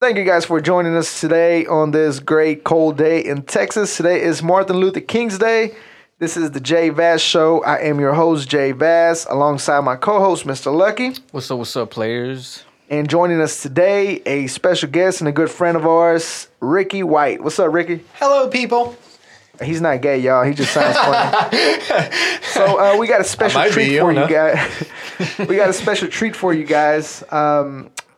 Thank you guys for joining us today on this great cold day in Texas. Today is Martin Luther King's Day. This is the JVaz Show. I am your host, JVaz, alongside my co-host, Mr. Lucky. What's up, players? And joining us today, a special guest and a good friend of ours, Rickie White. What's up, Rickie? Hello, people. He's not gay, y'all. He just sounds funny. So we got a special treat for you guys.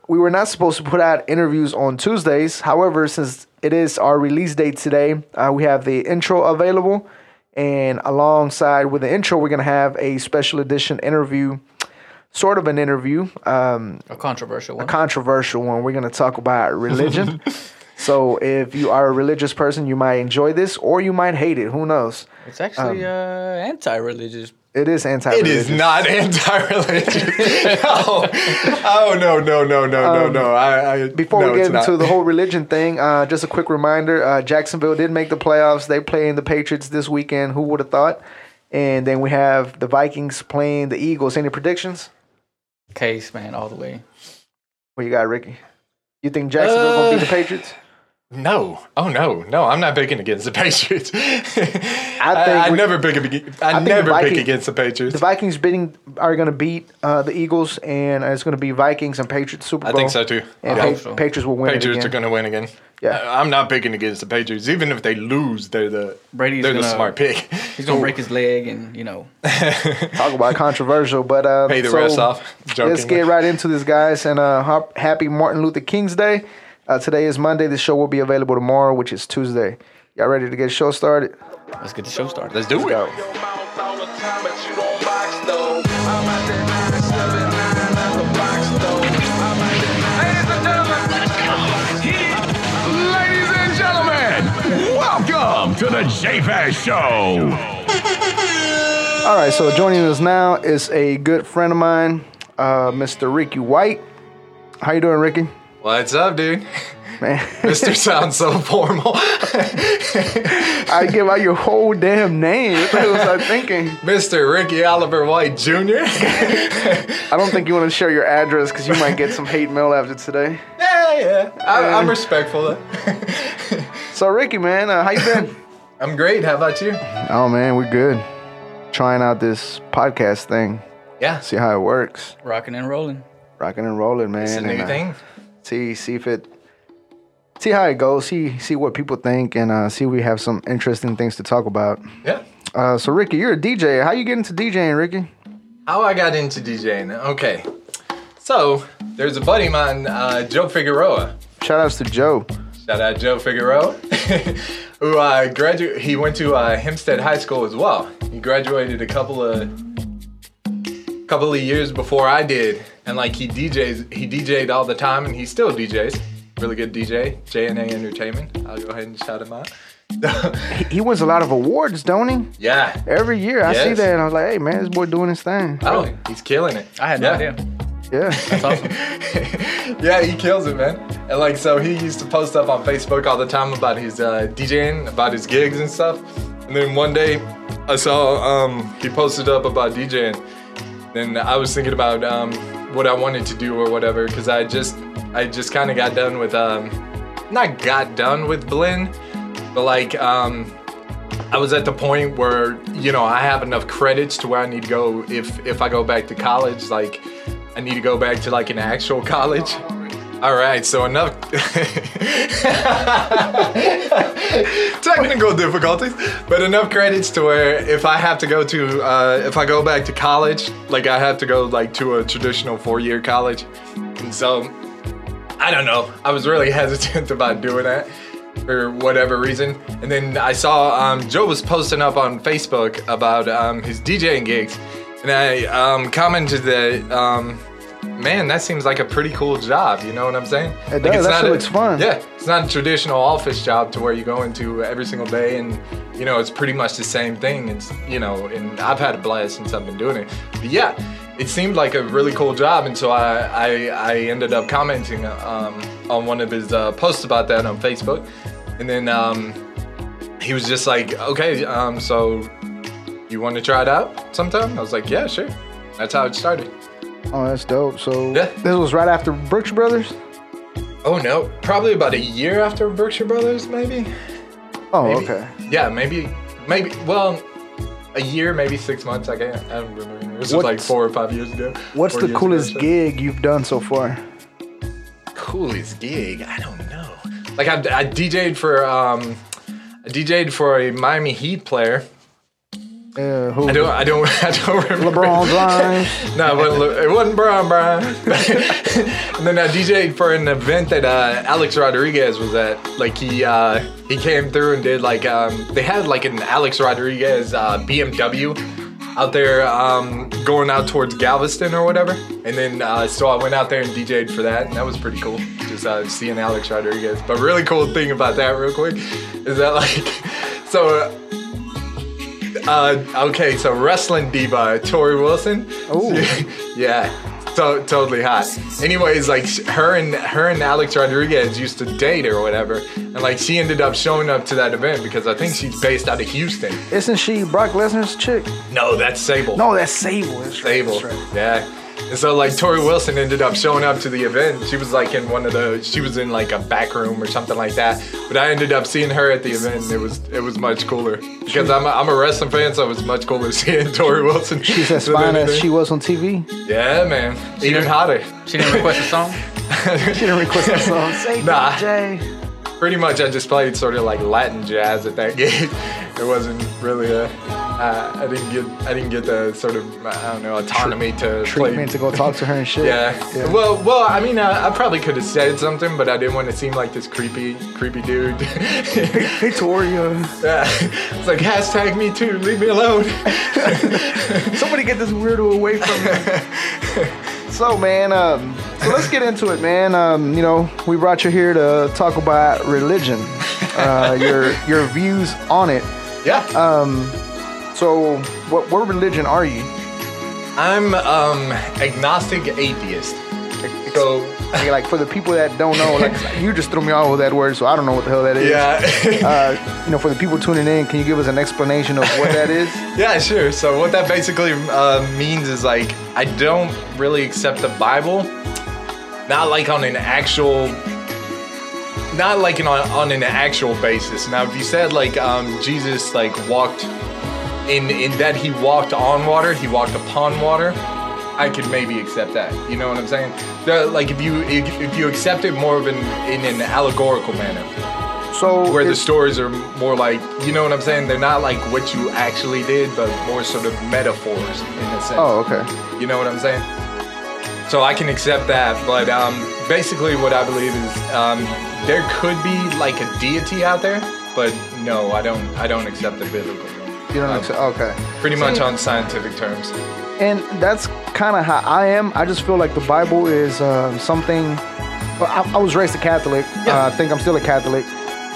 We were not supposed to put out interviews on Tuesdays. However, since it is our release date today, we have the intro available. And alongside with the intro, we're going to have a special edition interview, sort of an interview. A controversial one. A controversial one. We're going to talk about religion. So if you are a religious person, you might enjoy this or you might hate it. Who knows? It's actually anti-religious. It is anti-religious. It is not anti-religious. No. Before we get into the whole religion thing, just a quick reminder, Jacksonville did make the playoffs. They play in the Patriots this weekend. Who would have thought? And then we have the Vikings playing the Eagles. Any predictions? Case, man, all the way. What you got, Rickie? You think Jacksonville going to beat the Patriots? No. Oh, no. No, I'm not picking against the Patriots. I never pick against the Patriots. The Vikings are going to beat the Eagles, and it's going to be Vikings and Patriots Super Bowl. I think so, too. And Patriots will win. Patriots are going to win again. Yeah. I'm not picking against the Patriots. Even if they lose, they're the smart pick. He's going to break his leg and, you know. Talk about controversial. But, pay the rest off. Joking. Let's get right into this, guys. And happy Martin Luther King's Day. Today is Monday. The show will be available tomorrow, which is Tuesday. Y'all ready to get the show started? Let's get the show started. Let's do it. Go. Ladies and gentlemen, welcome to the JVaz Show. All right, so joining us now is a good friend of mine, Mr. Rickie White. How you doing, Rickie? What's up, dude? Man. Mr. sounds so formal. I give out your whole damn name. What was I thinking? Mr. Rickie Oliver White Jr. I don't think you want to share your address because you might get some hate mail after today. Yeah. I'm respectful, though. So, Rickie, man, how you been? I'm great. How about you? Oh, man, we're good. Trying out this podcast thing. Yeah. See how it works. Rocking and rolling, man. It's a new thing. See how it goes. See what people think, and see we have some interesting things to talk about. Yeah. So Rickie, you're a DJ. How you get into DJing, Rickie? How I got into DJing? Okay. So there's a buddy of mine, Joe Figueroa. Shout out to Joe Figueroa, who graduated. He went to Hempstead High School as well. He graduated a couple of years before I did. And like he DJ'd all the time, and he still DJs. Really good DJ, J&A Entertainment. I'll go ahead and shout him out. He wins a lot of awards, don't he? Yeah. Every year I see that, and I was like, hey, man, this boy doing his thing. Oh, really? He's killing it. I had no idea. Yeah. That's awesome. Yeah, he kills it, man. And like, so he used to post up on Facebook all the time about his DJing, about his gigs and stuff. And then one day I saw he posted up about DJing. Then I was thinking about what I wanted to do or whatever, because I just kind of got done with Blinn, but like I was at the point where, you know, I have enough credits to where I need to go if I go back to college. Like I need to go back to like an actual college. All right, so enough technical difficulties, but enough credits to where if I go back to college, like I have to go like to a traditional 4-year college. And so, I don't know, I was really hesitant about doing that for whatever reason. And then I saw Joe was posting up on Facebook about his DJing gigs. And I commented that, man, that seems like a pretty cool job, you know what I'm saying? It does. Like it's fun. Yeah, it's not a traditional office job to where you go into every single day and, you know, it's pretty much the same thing. It's, you know, and I've had a blast since I've been doing it. But yeah, it seemed like a really cool job, and so I ended up commenting on one of his posts about that on Facebook. And then he was just like, okay, so you want to try it out sometime? I was like, yeah, sure. That's how it started. Oh, that's dope. So this was right after Berkshire Brothers? Oh, no. Probably about a year after Berkshire Brothers, maybe. Oh, maybe. Okay. Yeah, maybe. Well, a year, maybe 6 months. I don't remember. This was like 4 or 5 years ago. What's the coolest gig you've done so far? Coolest gig? I don't know. Like, I DJ'd for a Miami Heat player. Who? I don't remember. LeBron Brian. No, it wasn't Brian. And then I DJ'd for an event that Alex Rodriguez was at. Like he came through and did like they had like an Alex Rodriguez BMW out there going out towards Galveston or whatever. And then so I went out there and DJ'd for that, and that was pretty cool. Just seeing Alex Rodriguez. But really cool thing about that, real quick, is that like so. Okay, so wrestling diva Tory Wilson. Oh, yeah, so totally hot. Anyways, like her and Alex Rodriguez used to date or whatever, and like she ended up showing up to that event because I think she's based out of Houston. Isn't she Brock Lesnar's chick? No, that's Sable. No, that's Sable. That's right, Sable. That's right. Yeah. And so like Tory Wilson ended up showing up to the event. She was like in like a back room or something like that. But I ended up seeing her at the event, and it was much cooler. Because I'm a wrestling fan, so it was much cooler seeing Tory Wilson. She's as fine as she was on TV. Yeah, man. Even hotter. She didn't request a song? She didn't request a song. Say nah. Jay. Pretty much I just played sort of like Latin jazz at that gig. It wasn't really I didn't get the sort of, I don't know, autonomy to treatment play. To go talk to her and shit. Yeah. Well, I mean, I probably could have said something, but I didn't want to seem like this creepy dude. Hey, Tori. Yeah. It's like, hashtag me too, leave me alone. Somebody get this weirdo away from me. So, man, so let's get into it, man. You know, we brought you here to talk about religion, your views on it. Yeah. So, what religion are you? I'm agnostic atheist. So, like for the people that don't know, like you just threw me all with that word, so I don't know what the hell that is. Yeah. You know, for the people tuning in, can you give us an explanation of what that is? Yeah, sure. So, what that basically means is like I don't really accept the Bible, not on an actual basis. Now, if you said like Jesus like walked. In that he walked on water, he walked upon water, I could maybe accept that. You know what I'm saying? Like if you accept it more of in an allegorical manner, so where the stories are more like, you know what I'm saying? They're not like what you actually did, but more sort of metaphors in a sense. Oh, okay. You know what I'm saying? So I can accept that, but basically what I believe is there could be like a deity out there, but no, I don't accept the biblical. You don't accept, okay. Pretty much on scientific terms. And that's kind of how I am. I just feel like the Bible is something... Well, I was raised a Catholic. Yeah. I think I'm still a Catholic.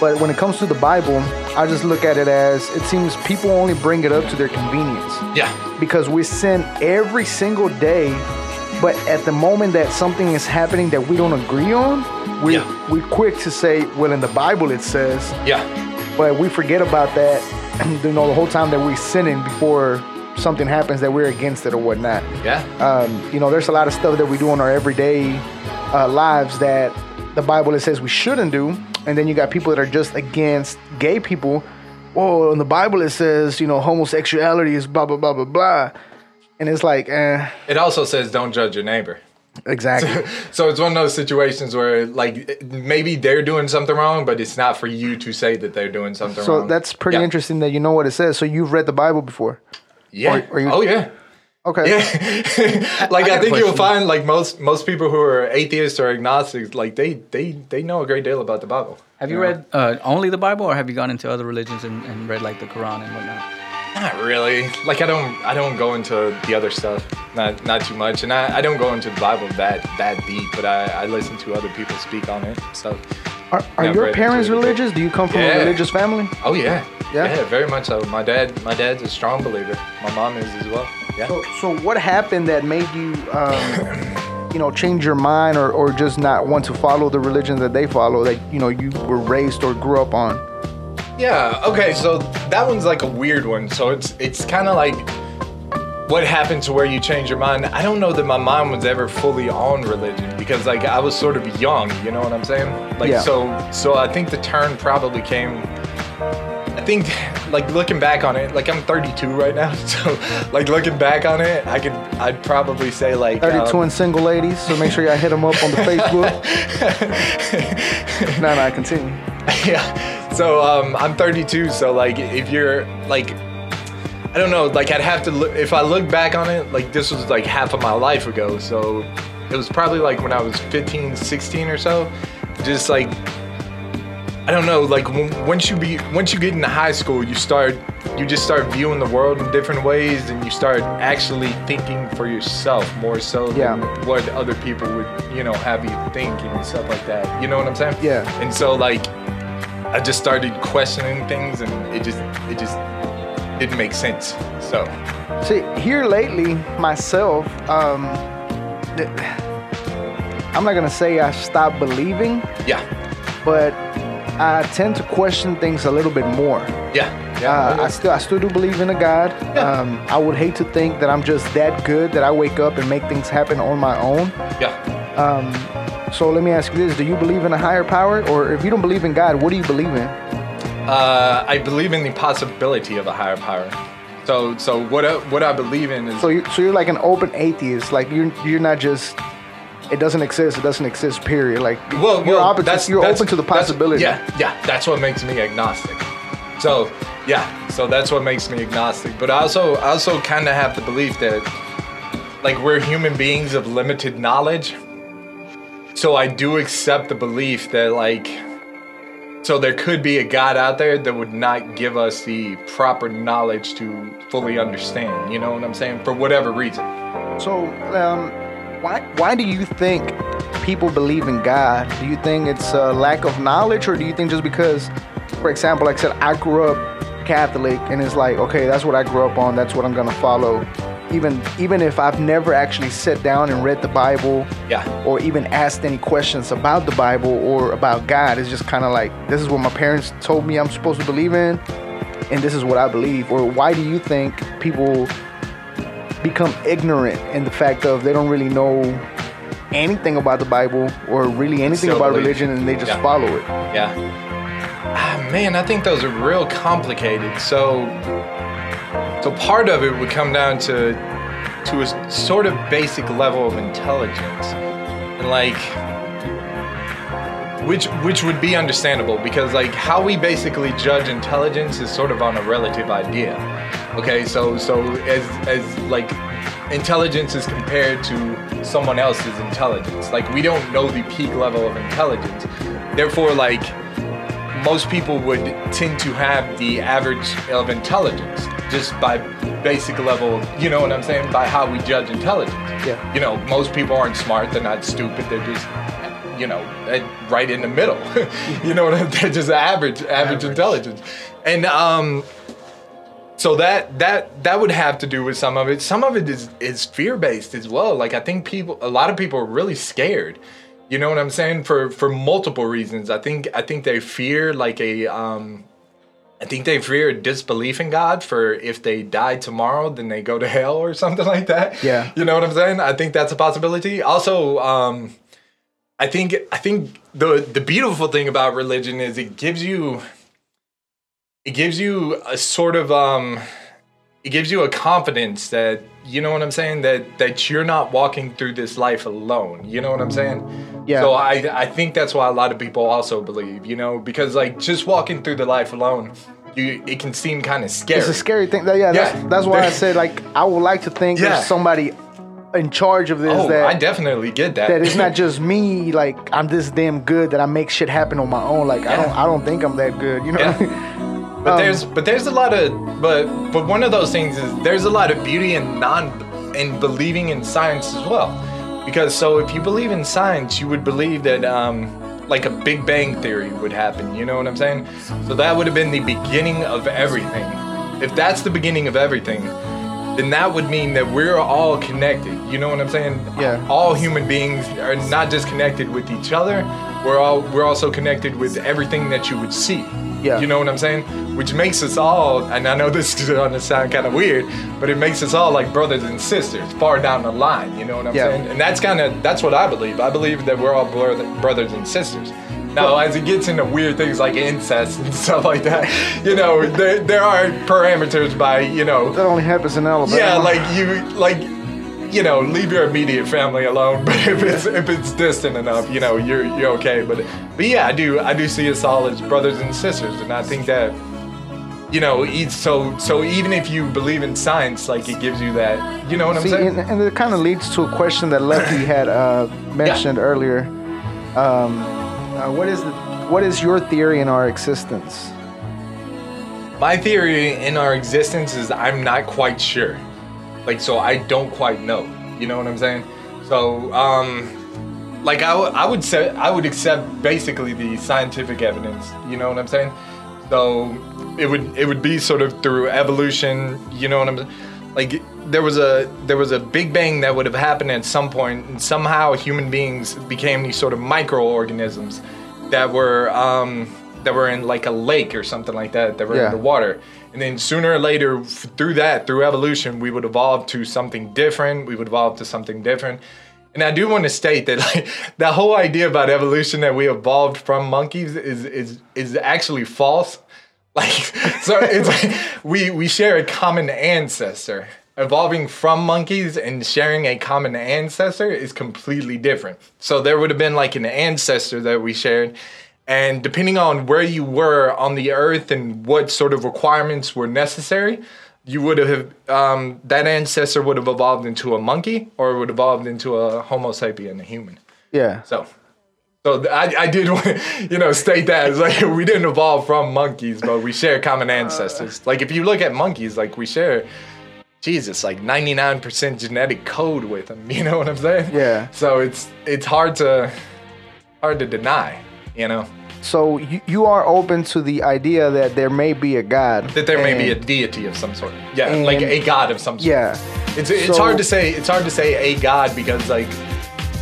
But when it comes to the Bible, I just look at it as... It seems people only bring it up to their convenience. Yeah. Because we sin every single day. But at the moment that something is happening that we don't agree on, we're quick to say, well, in the Bible it says... Yeah. But we forget about that. You know, the whole time that we're sinning before something happens that we're against it or whatnot. Yeah. You know, there's a lot of stuff that we do in our everyday lives that the Bible says we shouldn't do. And then you got people that are just against gay people. Oh, in the Bible it says, you know, homosexuality is blah, blah, blah, blah, blah. And it's like, eh. It also says don't judge your neighbor. Exactly. So it's one of those situations where, like, maybe they're doing something wrong, but it's not for you to say that they're doing something wrong. So that's pretty interesting that you know what it says. So you've read the Bible before? Yeah. Or you, oh, yeah. Okay. Yeah. Like, I think you'll find, like, most people who are atheists or agnostics, like, they know a great deal about the Bible. Have you read only the Bible, or have you gone into other religions and read, like, the Quran and whatnot? Not really. Like I don't go into the other stuff. Not too much. And I don't go into the Bible that deep, but I listen to other people speak on it. So are your parents religious? Do you come from a religious family? Oh yeah. Yeah, very much so. My dad's a strong believer. My mom is as well. Yeah. So what happened that made you you know, change your mind or just not want to follow the religion that they follow, that you know you were raised or grew up on? Yeah, okay, so that one's like a weird one. So it's kind of like what happened to where you changed your mind? I don't know that my mind was ever fully on religion because, like, I was sort of young, you know what I'm saying? Like, yeah. So I think the turn probably came, I think, like, looking back on it, like, I'm 32 right now, so, like, looking back on it, I'd probably say, like... 32 and single ladies, so make sure y'all hit them up on the Facebook. No, continue. Yeah, so, I'm 32, so, like, if you're, like... I don't know, like, I'd have to look, if I look back on it, like, this was, like, half of my life ago, so it was probably, like, when I was 15, 16 or so, just, like, I don't know, like, once you get into high school, you just start viewing the world in different ways, and you start actually thinking for yourself more so than what other people would, you know, have you think and stuff like that, you know what I'm saying? Yeah. And so, like, I just started questioning things, and it just didn't make sense. So see, here lately myself, I'm not gonna say I stopped believing, but I tend to question things a little bit more. I still do believe in a God. I would hate to think that I'm just that good that I wake up and make things happen on my own. So let me ask you this, do you believe in a higher power? Or if you don't believe in God, what do you believe in? I believe in the possibility of a higher power. So what I believe in is... So you're like an open atheist. Like, you're not just... It doesn't exist, period. Like, you're open to the possibility. That's what makes me agnostic. So that's what makes me agnostic. But I also kind of have the belief that, like, we're human beings of limited knowledge. So I do accept the belief that, like... So there could be a God out there that would not give us the proper knowledge to fully understand, you know what I'm saying? For whatever reason. So, why do you think people believe in God? Do you think it's a lack of knowledge, or do you think just because, for example, like I said, I grew up Catholic, and it's like, okay, that's what I grew up on, that's what I'm going to follow. Even if I've never actually sat down and read the Bible, or even asked any questions about the Bible or about God, it's just kind of like, this is what my parents told me I'm supposed to believe in, and this is what I believe. Or why do you think people become ignorant in the fact of they don't really know anything about the Bible or really anything about religion, and they just follow it? Man, I think those are real complicated. So part of it would come down to a sort of basic level of intelligence, and like, which would be understandable, because like how we basically judge intelligence is sort of on a relative idea. Okay, so as like intelligence is compared to someone else's intelligence, like we don't know the peak level of intelligence, therefore like most people would tend to have the average of intelligence just by basic level, you know what I'm saying, by how we judge intelligence. Yeah. You know, most people aren't smart, they're not stupid, they're just, you know, right in the middle. You know what I'm saying? They're just average intelligence. And so that would have to do with some of it. Some of it is fear-based as well. Like I think a lot of people are really scared. You know what I'm saying? For multiple reasons. I think they fear like a disbelief in God, for if they die tomorrow, then they go to hell or something like that. Yeah. You know what I'm saying? I think that's a possibility. Also, I think the beautiful thing about religion is it gives you a sort of it gives you a confidence that, you know what I'm saying, that you're not walking through this life alone. You know what I'm saying? Yeah. So I think that's why a lot of people also believe, you know, because like just walking through the life alone, it can seem kind of scary. It's a scary thing. That's why I said, like, I would like to think there's somebody in charge of this. I definitely get that. That it's not just me, like, I'm this damn good that I make shit happen on my own. Like, I don't think I'm that good, you know what I mean? But one of those things is there's a lot of beauty in believing in science as well, because so if you believe in science, you would believe that like a Big Bang Theory would happen. You know what I'm saying? So that would have been the beginning of everything. If that's the beginning of everything, then that would mean that we're all connected. You know what I'm saying? Yeah. All human beings are not just connected with each other. We're also connected with everything that you would see. Yeah. You know what I'm saying? Which makes us all, and I know this is going to sound kind of weird, but it makes us all like brothers and sisters far down the line, you know what I'm saying? And that's kind of, that's what I believe. I believe that we're all brothers and sisters. Now, as it gets into weird things like incest and stuff like that, you know, there are parameters by, you know. That only happens in Alabama. Yeah, you know, leave your immediate family alone, but if it's distant enough, you know, you're okay. But yeah, I do see us all as brothers and sisters, and I think that, you know, so even if you believe in science, like, it gives you that, you know what I'm saying? And it kind of leads to a question that Lucky had mentioned earlier. What is your theory in our existence? My theory in our existence is I'm not quite sure. Like, so I don't quite know. You know what I'm saying? So, like, I would accept basically the scientific evidence. You know what I'm saying? So it would be sort of through evolution. You know what I'm saying? Like, there was a big bang that would have happened at some point, and somehow human beings became these sort of microorganisms that were in like a lake or something like that, that were in the water. And then sooner or later, through evolution, we would evolve to something different. And I do want to state that, like, that whole idea about evolution, that we evolved from monkeys, is actually false. Like, so it's like we share a common ancestor. Evolving from monkeys and sharing a common ancestor is completely different. So there would have been like an ancestor that we shared, and depending on where you were on the earth and what sort of requirements were necessary, you would have that ancestor would have evolved into a monkey, or would have evolved into a Homo sapien, a human. Yeah. So I did want to, you know, state that. It's like, we didn't evolve from monkeys, but we share common ancestors. Like, if you look at monkeys, like, we share, Jesus, like 99% genetic code with them. You know what I'm saying? Yeah. So it's hard to deny, you know. So you are open to the idea that there may be a God, that there may be a deity of some sort. Yeah, like a God of some sort. Yeah. It's hard to say a God, because, like,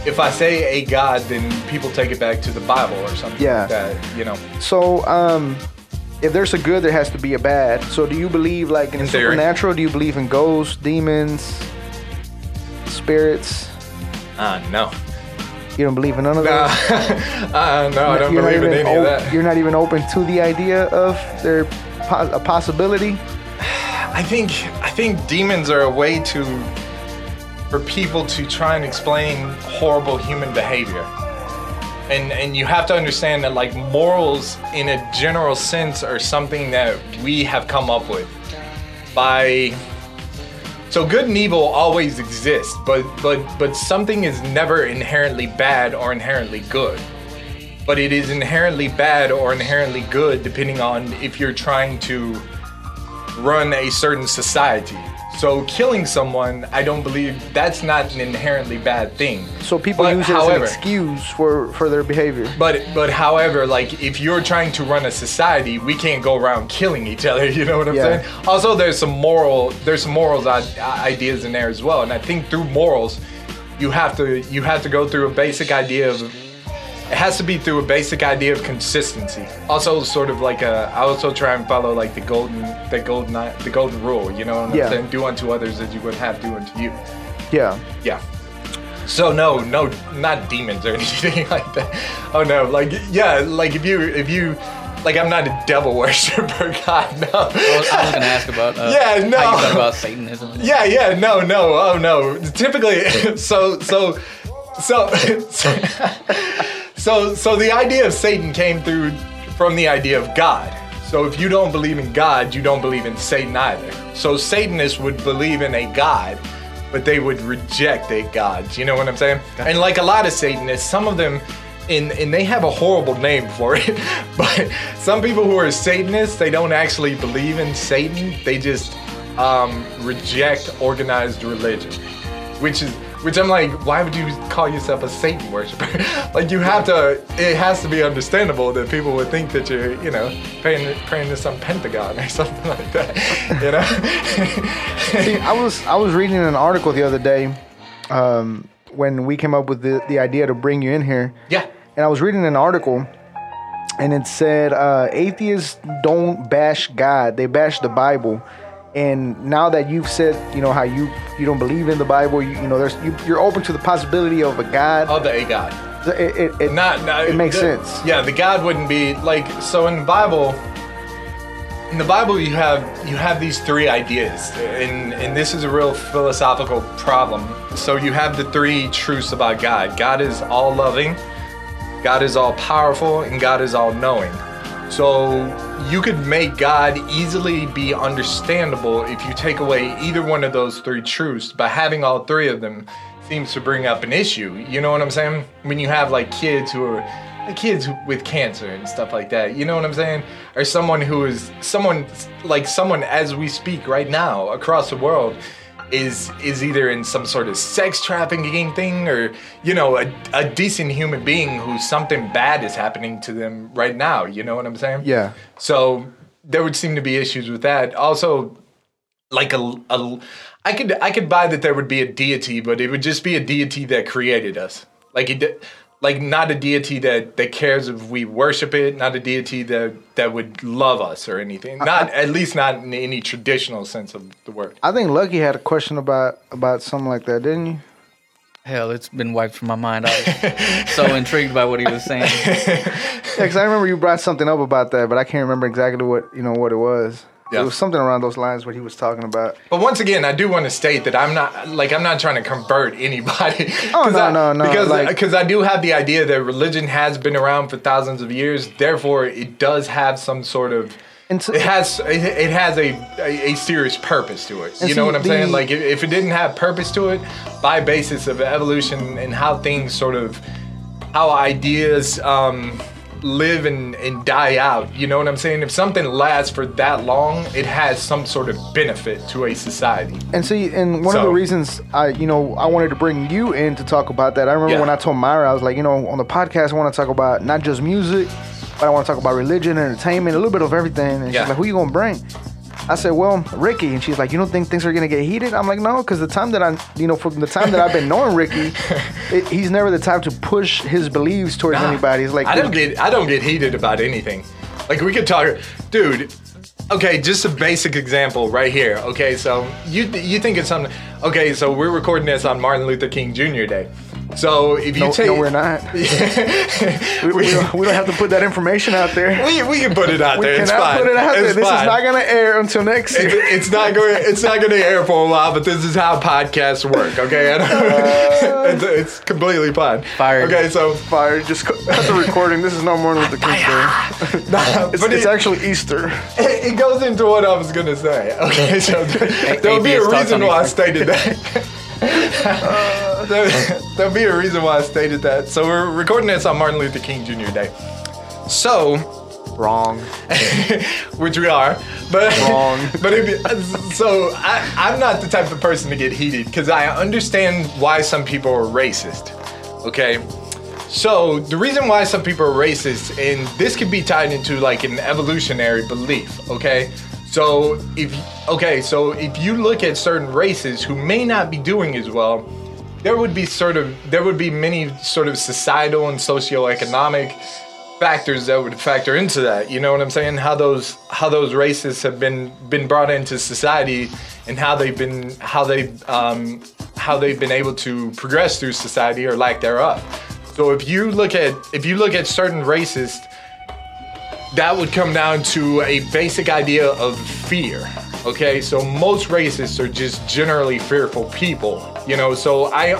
if I say a God, then people take it back to the Bible or something like that, you know. So if there's a good, there has to be a bad. So do you believe, like, in supernatural? Do you believe in ghosts, demons, spirits? No. You don't believe in none of that? No, I don't believe in any of that. You're not even open to the idea of there a possibility? I think demons are a way for people to try and explain horrible human behavior. And you have to understand that, like, morals in a general sense are something that we have come up with so good and evil always exist, but something is never inherently bad or inherently good. But it is inherently bad or inherently good depending on if you're trying to run a certain society. So killing someone, I don't believe that's not an inherently bad thing. So people use it as an excuse for their behavior. But however, like, if you're trying to run a society, we can't go around killing each other. You know what I'm saying? Also, there's some morals ideas in there as well. And I think through morals, you have to go through a basic idea of, it has to be through a basic idea of consistency. Also, sort of like I also try and follow, like, the golden rule. You know what I'm saying? Do unto others as you would have do unto you. Yeah. Yeah. So no, not demons or anything like that. Oh no, like, yeah, like if you. Like, I'm not a devil worshiper, God, no. I was gonna ask about how you thought about Satanism. No, oh no. Typically, So the idea of Satan came from the idea of God. So if you don't believe in God, you don't believe in Satan either. So Satanists would believe in a God, but they would reject a God. You know what I'm saying? Okay. And like a lot of Satanists, some of them, and they have a horrible name for it, but some people who are Satanists, they don't actually believe in Satan. They just reject organized religion, which I'm like, why would you call yourself a Satan worshiper? Like, it has to be understandable that people would think that you're, you know, praying to some pentagon or something like that, you know? See, I was reading an article the other day when we came up with the idea to bring you in here. Yeah. And I was reading an article, and it said atheists don't bash God, they bash the Bible. And now that you've said, you know, how you don't believe in the Bible, you're open to the possibility of a God. Of a God. It makes sense. Yeah, the God wouldn't be like, so in the Bible. In the Bible, you have these three ideas, and this is a real philosophical problem. So you have the three truths about God. God is all loving, God is all powerful, and God is all knowing. So you could make God easily be understandable if you take away either one of those three truths, but having all three of them seems to bring up an issue. You know what I'm saying? When you have like kids who are kids with cancer and stuff like that, you know what I'm saying? Or someone as we speak right now across the world is either in some sort of sex trafficking thing, or, you know, a decent human being who something bad is happening to them right now, you know what I'm saying? Yeah. So there would seem to be issues with that. Also, like I could buy that there would be a deity, but it would just be a deity that created us. Like not a deity that cares if we worship it, not a deity that would love us or anything. At least not in any traditional sense of the word. I think Lucky had a question about something like that, didn't you? Hell, it's been wiped from my mind. I was so intrigued by what he was saying. Because I remember you brought something up about that, but I can't remember exactly what it was. Yep. It was something around those lines what he was talking about. But once again, I do want to state that I'm not trying to convert anybody. Oh, no. Because I do have the idea that religion has been around for thousands of years. Therefore, it does have some sort of... It has a serious purpose to it. You know what I'm saying? Like, if it didn't have purpose to it, by basis of evolution and how things sort of... How ideas... live and die out, you know what I'm saying? If something lasts for that long, it has some sort of benefit to a society. And one of the reasons I wanted to bring you in to talk about that, I remember when I told Myra, I was like, on the podcast, I want to talk about not just music, but I want to talk about religion, entertainment, a little bit of everything. And she's like, who you going to bring? I said, well, Rickie. And she's like, you don't think things are going to get heated? I'm like, no, because from the time that I've been knowing Rickie, he's never the type to push his beliefs towards anybody. It's like, I don't get heated about anything. Like, we could talk, dude. Okay, just a basic example right here. Okay, so you think it's something. Okay, so we're recording this on Martin Luther King Jr. Day. So if you take... No, we're not. we don't have to put that information out there. We can put it out there. It's fine. We cannot put it out there. This is not going to air until next year. It's not going to air for a while, but this is how podcasts work, okay? It's completely fine. Fired. Okay, so... Fired. Just cut the recording. This is no more than the King Day. No, it's actually Easter. It goes into what I was going to say. Okay, so there would be a reason why I stated that. There'll be a reason why I stated that. So we're recording this on Martin Luther King Jr. Day. So wrong, which we are, but wrong. But I'm not the type of person to get heated because I understand why some people are racist. Okay. So the reason why some people are racist, and this could be tied into like an evolutionary belief. Okay. So if you look at certain races who may not be doing as well, there would be many sort of societal and socioeconomic factors that would factor into that. You know what I'm saying? How those races have been brought into society and how they've been able to progress through society or lack thereof. So if you look at certain races, that would come down to a basic idea of fear, okay? So most racists are just generally fearful people, you know? So I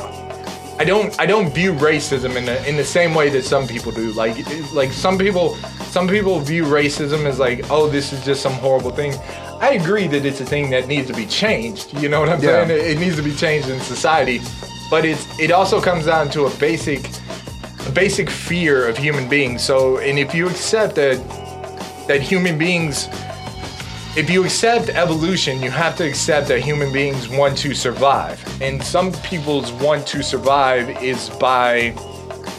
don't view racism in the same way that some people do. Like some people view racism as like, oh, this is just some horrible thing. I agree that it's a thing that needs to be changed, you know what I'm saying? It needs to be changed in society, but it also comes down to a basic fear of human beings. So, and if you accept that human beings, if you accept evolution, you have to accept that human beings want to survive. And some people's want to survive is by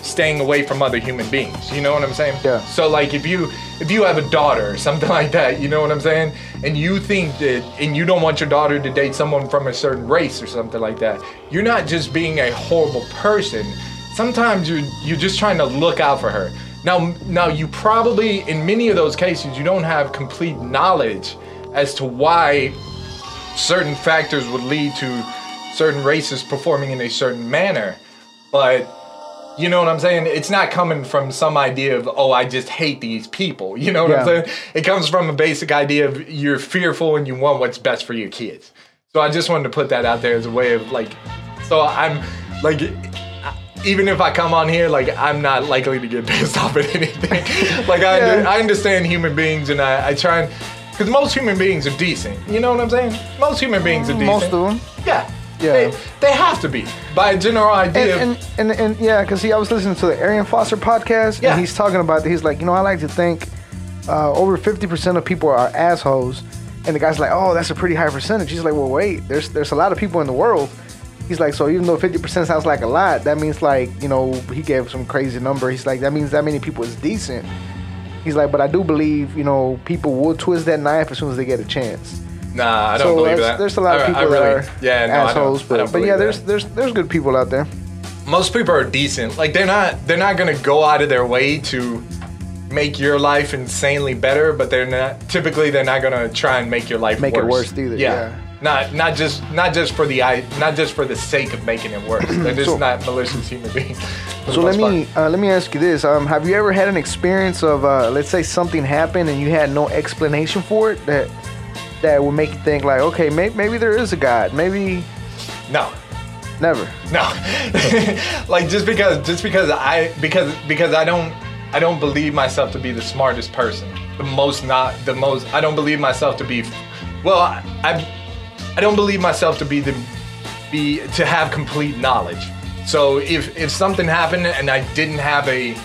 staying away from other human beings. You know what I'm saying? Yeah. So like if you have a daughter or something like that, you know what I'm saying? And you think that, and you don't want your daughter to date someone from a certain race or something like that, you're not just being a horrible person. Sometimes you're just trying to look out for her. Now you probably, in many of those cases, you don't have complete knowledge as to why certain factors would lead to certain races performing in a certain manner, but you know what I'm saying? It's not coming from some idea of, oh, I just hate these people. You know what I'm saying? It comes from a basic idea of you're fearful and you want what's best for your kids. So I just wanted to put that out there as a way of like, so I'm like, even if I come on here, like I'm not likely to get pissed off at anything. Like I understand human beings, and I try and, because most human beings are decent. You know what I'm saying? Most human beings are decent. Most of them. Yeah. Yeah. They have to be, by a general idea. And yeah, because I was listening to the Arian Foster podcast, and he's talking about, he's like, you know, I like to think over 50% of people are assholes. And the guy's like, oh, that's a pretty high percentage. He's like, well, wait, there's a lot of people in the world. He's like, so even though 50% sounds like a lot, that means like, you know, he gave some crazy number. He's like, that means that many people is decent. He's like, but I do believe, you know, people will twist that knife as soon as they get a chance. Nah, I don't believe that. There's a lot of people that are assholes, but yeah, there's good people out there. Most people are decent. Like they're not gonna go out of their way to make your life insanely better, but they're not gonna try and make your life worse. Make it worse either. Yeah. Not just for the sake of making it worse. They're just not malicious human beings. So let me ask you this: have you ever had an experience of let's say something happened and you had no explanation for it that would make you think like, okay, maybe there is a God, maybe? No. Never. No. Like because I don't believe myself to be the smartest person, I don't believe myself to be, well, I don't believe myself to be to have complete knowledge. So if something happened and I didn't have if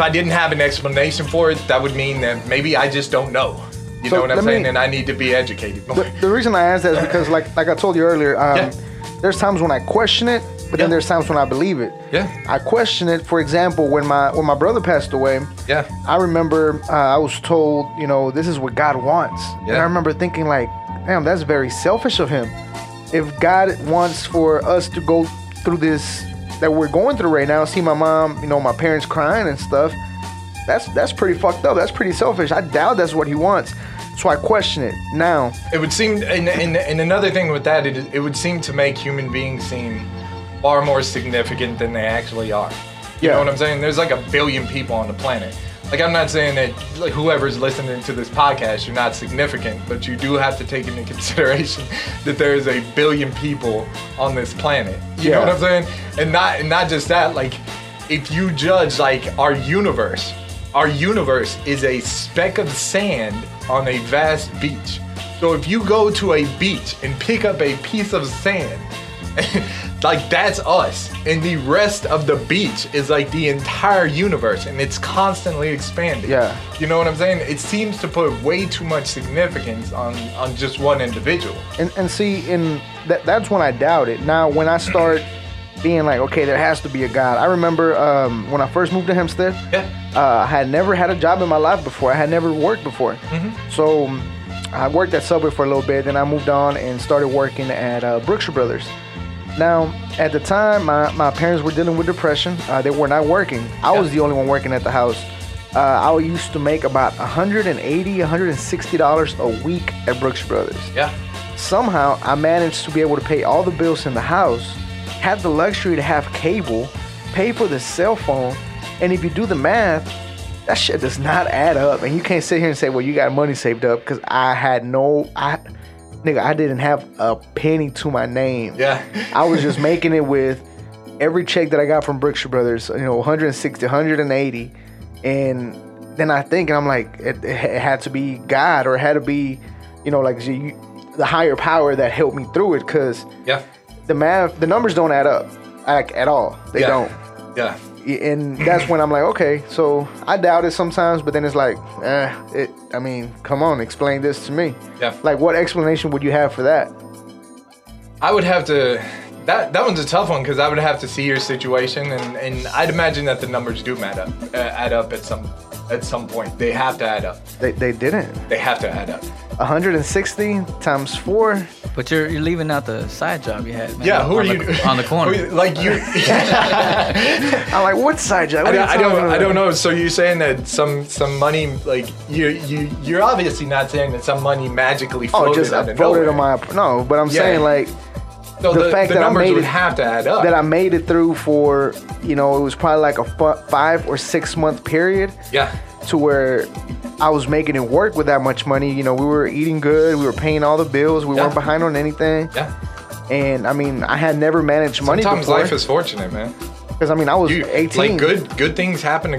I didn't have an explanation for it, that would mean that maybe I just don't know. You know what I'm saying? And I need to be educated more. The reason I ask that is because, like I told you earlier, there's times when I question it, but then there's times when I believe it. Yeah. I question it. For example, when my brother passed away, I remember I was told, you know, this is what God wants. Yeah. And I remember thinking like, damn, that's very selfish of him. If God wants for us to go through this that we're going through right now, see my mom, you know, my parents crying and stuff, that's pretty fucked up. That's pretty selfish. I doubt that's what he wants. So I question it now. It would seem, and another thing with that, it would seem to make human beings seem far more significant than they actually are. You know what I'm saying? There's like 1 billion people on the planet. Like, I'm not saying that like, whoever's listening to this podcast, you're not significant, but you do have to take into consideration that there is 1 billion people on this planet. You know what I'm saying? And not just that, like, if you judge like our universe is a speck of sand on a vast beach. So if you go to a beach and pick up a piece of sand, like that's us. And the rest of the beach is like the entire universe, and it's constantly expanding. Yeah. You know what I'm saying? It seems to put way too much significance on just one individual. And see, that's when I doubt it. Now, when I start being like, okay, there has to be a God. I remember when I first moved to Hempstead, I had never had a job in my life before. I had never worked before. Mm-hmm. So I worked at Subway for a little bit, then I moved on and started working at Berkshire Brothers. Now, at the time, my parents were dealing with depression. They were not working. I was the only one working at the house. I used to make about $180, $160 a week at Berkshire Brothers. Yeah. Somehow, I managed to be able to pay all the bills in the house, had the luxury to have cable, pay for the cell phone, and if you do the math, that shit does not add up. And you can't sit here and say, well, you got money saved up, because I had I didn't have a penny to my name. Yeah. I was just making it with every check that I got from Berkshire Brothers, you know, 160, 180. And then I think, and I'm like, it had to be God, or it had to be, you know, like the higher power that helped me through it, because the numbers don't add up, like, at all. They don't. Yeah. And that's when I'm like, okay, so I doubt it sometimes, but then it's like, I mean, come on, explain this to me. Yeah. Like, what explanation would you have for that? I would have to That one's a tough one because I would have to see your situation, and I'd imagine that the numbers do add up at some point. They have to add up. They didn't. They have to add up. 160 times 4. But you're leaving out the side job you had, man. Yeah, who are you? On the corner. I'm like, what side job? What I don't know. So you're saying that some money, like, you're obviously not saying that some money magically floated out of nowhere. No, but I'm saying, like, so the fact that I made it have to add up. That I made it through for, it was probably like a 5 or 6 month period. Yeah. To where I was making it work with that much money. We were eating good. We were paying all the bills. We weren't behind on anything. Yeah. And, I had never managed money before. Sometimes life is fortunate, man. Because, I was 18. Like, good things happen to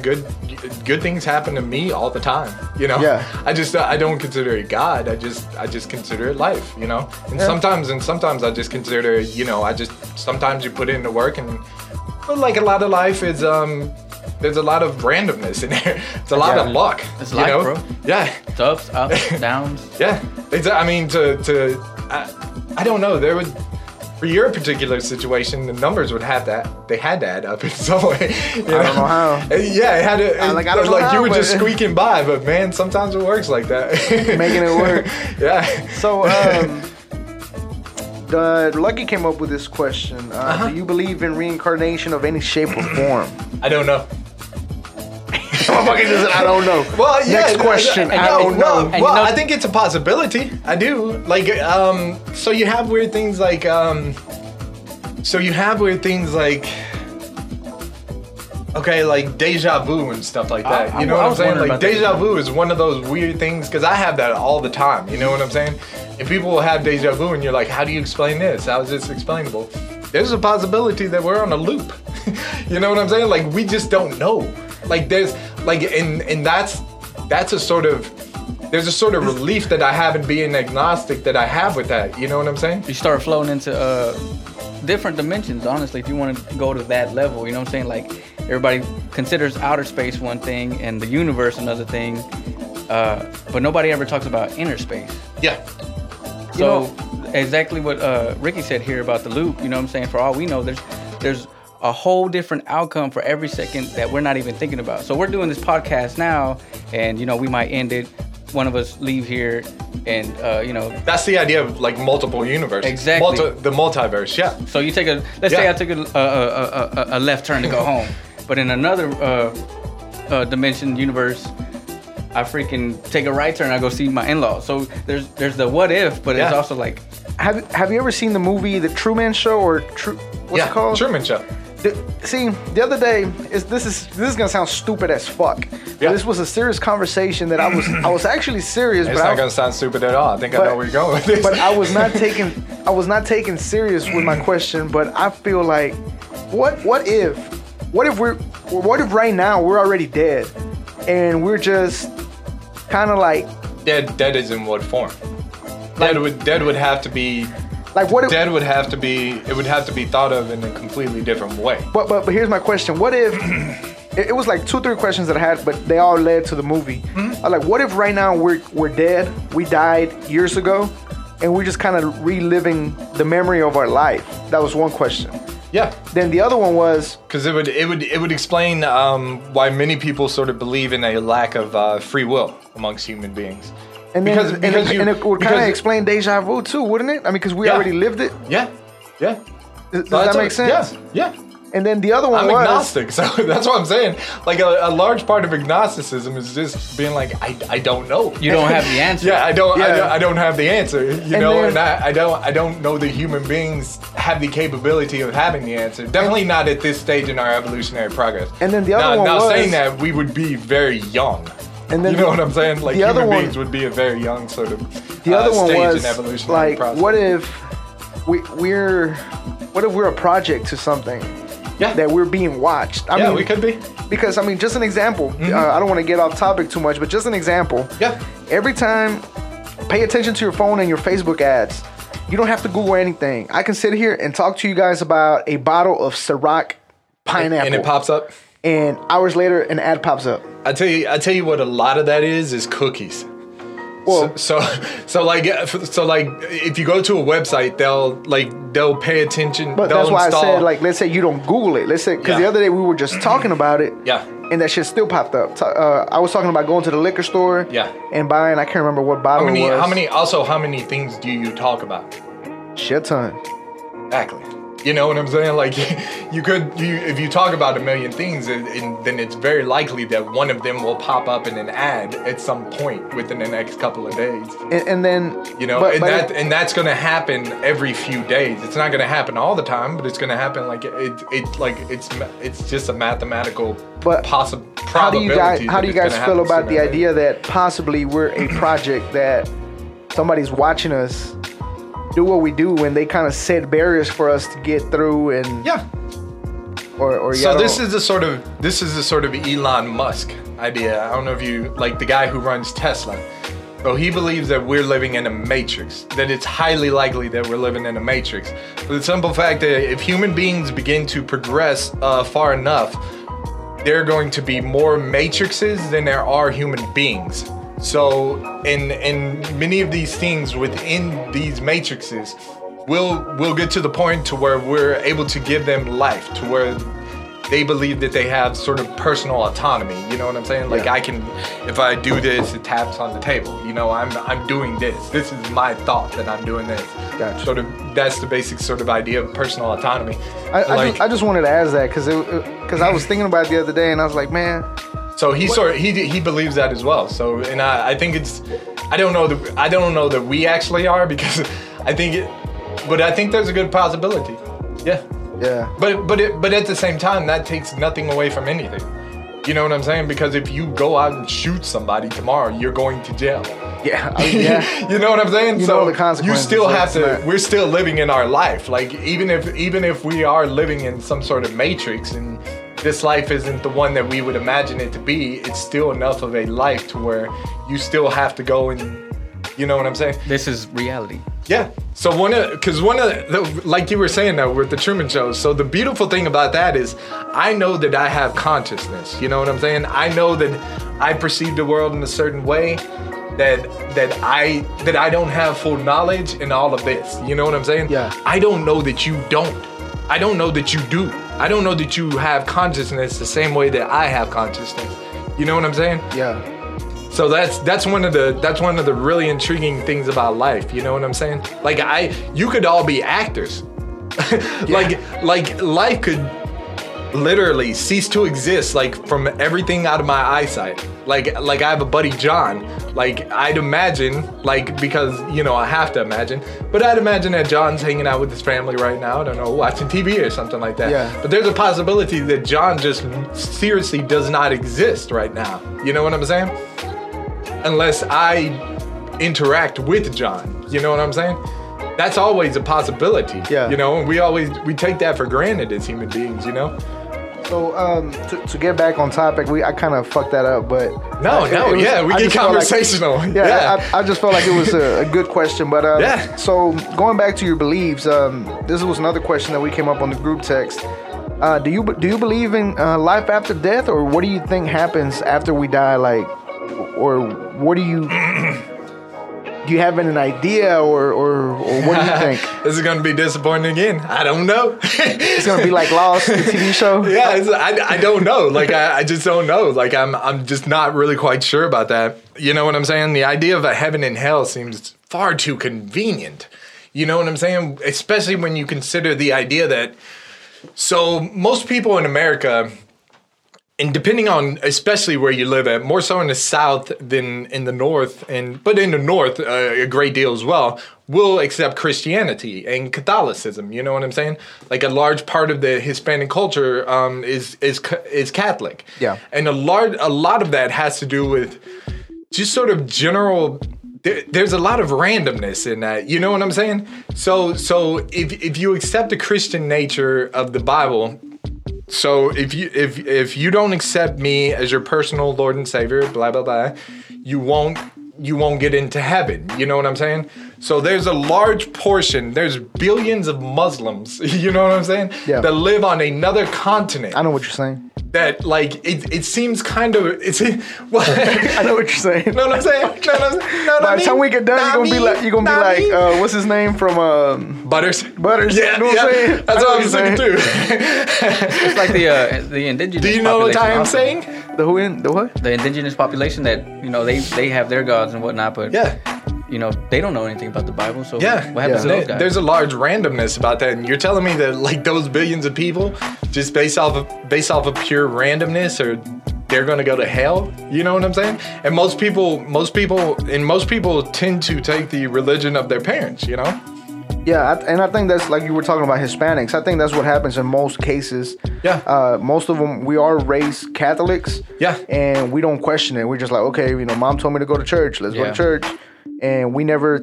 good things happen to me all the time, Yeah. I don't consider it God. I just consider it life, And sometimes I just consider it, sometimes you put it into work, and like a lot of life is, there's a lot of randomness in there. It's a lot of luck. It's life, bro. Yeah. It's ups, downs. Yeah. I don't know. For your particular situation, the numbers had to add up in some way. I don't know how. Yeah, it had to. You were just squeaking by, but man, sometimes it works like that. Making it work. Yeah. So, Lucky came up with this question. Do you believe in reincarnation of any shape or form? I don't know. I don't know. Well, yeah. Next question. I don't know. Well, I think it's a possibility. I do. Like, so you have weird things like, like deja vu and stuff like that. You know what I'm saying? Like, deja vu is one of those weird things, because I have that all the time. You know what I'm saying? And people will have deja vu, and you're like, how do you explain this? How is this explainable? There's a possibility that we're on a loop. You know what I'm saying? Like, we just don't know. Like, there's a sort of relief that I have in being agnostic that I have with that. You know what I'm saying? You start flowing into different dimensions, honestly, if you want to go to that level. You know what I'm saying? Like, everybody considers outer space one thing and the universe another thing, but nobody ever talks about inner space. Yeah. So exactly what Rickie said here about the loop. You know what I'm saying? For all we know, there's a whole different outcome for every second that we're not even thinking about. So we're doing this podcast now, and we might end it. One of us leave here, and that's the idea of like multiple universes. Exactly, the multiverse. Yeah. So you take let's say I took a left turn to go home, but in another dimension universe, I freaking take a right turn. I go see my in-laws. So there's the what if, but it's also like, have you ever seen the movie The Truman Show it called? Truman Show. See, the other day, this is gonna sound stupid as fuck. Yeah. This was a serious conversation that I was actually serious. It's not gonna sound stupid at all. I think I know where you're going with this. But I was not taken serious with my question. But I feel like, what if right now we're already dead, and we're just kind of like dead. Dead is in what form? Like, dead would have to be. Like what? Dead would have to be. It would have to be thought of in a completely different way. But here's my question: what if it was like 2-3 questions that I had, but they all led to the movie? Mm-hmm. I'm like, what if right now we're dead? We died years ago, and we're just kind of reliving the memory of our life. That was one question. Yeah. Then the other one was because it would explain why many people sort of believe in a lack of free will amongst human beings. And then, because it would kind of explain deja vu too, wouldn't it? I mean, because we already lived it. Yeah, yeah. Does that make sense? Yeah, yeah. And then the other one was... I'm agnostic, so that's what I'm saying. Like, a large part of agnosticism is just being like, I don't know. You don't have the answer. Yeah, I don't have the answer, and I don't know that human beings have the capability of having the answer. Definitely not at this stage in our evolutionary progress. And then the other one was... Now, saying that, we would be very young. And then what I'm saying? Like, human beings would be a very young sort of stage in evolutionary process. Like, what if we're a project to something? Yeah. That we're being watched. I mean, we could be. Because, just an example. Mm-hmm. I don't want to get off topic too much, but just an example. Yeah. Every time, pay attention to your phone and your Facebook ads. You don't have to Google anything. I can sit here and talk to you guys about a bottle of Ciroc pineapple. And it pops up? And hours later, an ad pops up. I tell you what a lot of that is cookies. Well, so like if you go to a website, they'll pay attention. But that's why I said, like, let's say you don't Google it. Let's say, because the other day we were just talking about it. Yeah. And that shit still popped up. I was talking about going to the liquor store. Yeah. And buying, I can't remember what bottle it was. How many things do you talk about? Shit ton. Exactly. You know what I'm saying? Like, if you talk about a million things, then it's very likely that one of them will pop up in an ad at some point within the next couple of days. And then, you know, and that's going to happen every few days. It's not going to happen all the time, but it's going to happen. Like it's just a mathematical possibility. How do you guys feel about the idea that possibly we're a project that somebody's watching us do what we do, and they kind of set barriers for us to get through, and so this is a sort of Elon Musk idea. I don't know if you like the guy who runs Tesla. So he believes that we're living in a matrix, that it's highly likely that we're living in a matrix. For the simple fact that if human beings begin to progress far enough, there are going to be more matrixes than there are human beings. So, and many of these things within these matrices will get to the point to where we're able to give them life, to where they believe that they have sort of personal autonomy. You know what I'm saying? Like, I can, if I do this, it taps on the table. You know, I'm doing this. This is my thought that I'm doing this. Gotcha. Sort of, that's the basic sort of idea of personal autonomy. I just wanted to ask that because I was thinking about it the other day, and I was like, man. So he believes that as well. So, and I think it's, I don't know that we actually are, because I think there's a good possibility. Yeah. Yeah. But at the same time, that takes nothing away from anything. You know what I'm saying? Because if you go out and shoot somebody tomorrow, you're going to jail. Yeah. I mean, yeah. You know what I'm saying? We're still living in our life. Like, even if we are living in some sort of matrix, and this life isn't the one that we would imagine it to be, it's still enough of a life to where you still have to go, and you know what I'm saying? This is reality. Yeah. So like you were saying though, with the Truman Show, so the beautiful thing about that is I know that I have consciousness. You know what I'm saying? I know that I perceive the world in a certain way, that I don't have full knowledge in all of this. You know what I'm saying? Yeah. I don't know that you don't. I don't know that you do. I don't know that you have consciousness the same way that I have consciousness. You know what I'm saying? Yeah. So that's one of the really intriguing things about life. You know what I'm saying? Like, you could all be actors. Yeah. Like life could literally cease to exist, like, from everything out of my eyesight. Like I have a buddy, John. Like, I'd imagine, like, because, you know, I have to imagine, but I'd imagine that John's hanging out with his family right now, I don't know, watching TV or something like that. Yeah. But there's a possibility that John just seriously does not exist right now. You know what I'm saying? Unless I interact with John. You know what I'm saying? That's always a possibility. Yeah. You know, and we take that for granted as human beings, you know? So to get back on topic, I kind of fucked that up, but we get conversational. Like, I just felt like it was a good question, but so going back to your beliefs, this was another question that we came up on the group text. Do you believe in life after death, or what do you think happens after we die? Like, or what do you? You having an idea, or what do you think? This is going to be disappointing again. I don't know. It's going to be like Lost, the TV show. Yeah, I don't know. Like, I just don't know. Like, I'm just not really quite sure about that. You know what I'm saying? The idea of a heaven and hell seems far too convenient. You know what I'm saying? Especially when you consider the idea that, so most people in America, and depending on, especially where you live at, more so in the South than in the North, but in the North a great deal as well, will accept Christianity and Catholicism. You know what I'm saying? Like, a large part of the Hispanic culture is Catholic. Yeah. And a lot of that has to do with just sort of general. There's a lot of randomness in that. You know what I'm saying? So if you accept the Christian nature of the Bible. So if you don't accept me as your personal Lord and Savior, blah blah blah, you won't get into heaven. You know what I'm saying? So there's a large portion. There's billions of Muslims. You know what I'm saying? Yeah. That live on another continent. I know what you're saying. that like it seems kind of I know what you're saying. Know what I'm saying? By the time we get done, you're gonna be like, what's his name from Butters? Butters. Yeah, you know what I'm saying? That's what I was saying too. It's like the indigenous. Do you know what I'm saying? The indigenous population that they have their gods and whatnot, but they don't know anything about the Bible, so what happens to those guys? There's a large randomness about that, and you're telling me that like those billions of people, just based off of pure randomness, or they're gonna go to hell? You know what I'm saying? And most people tend to take the religion of their parents, you know? Yeah, and I think that's, like you were talking about Hispanics, I think that's what happens in most cases. Yeah. Most of them, we are raised Catholics. Yeah. And we don't question it. We're just like, okay, mom told me to go to church. Let's go to church. And we never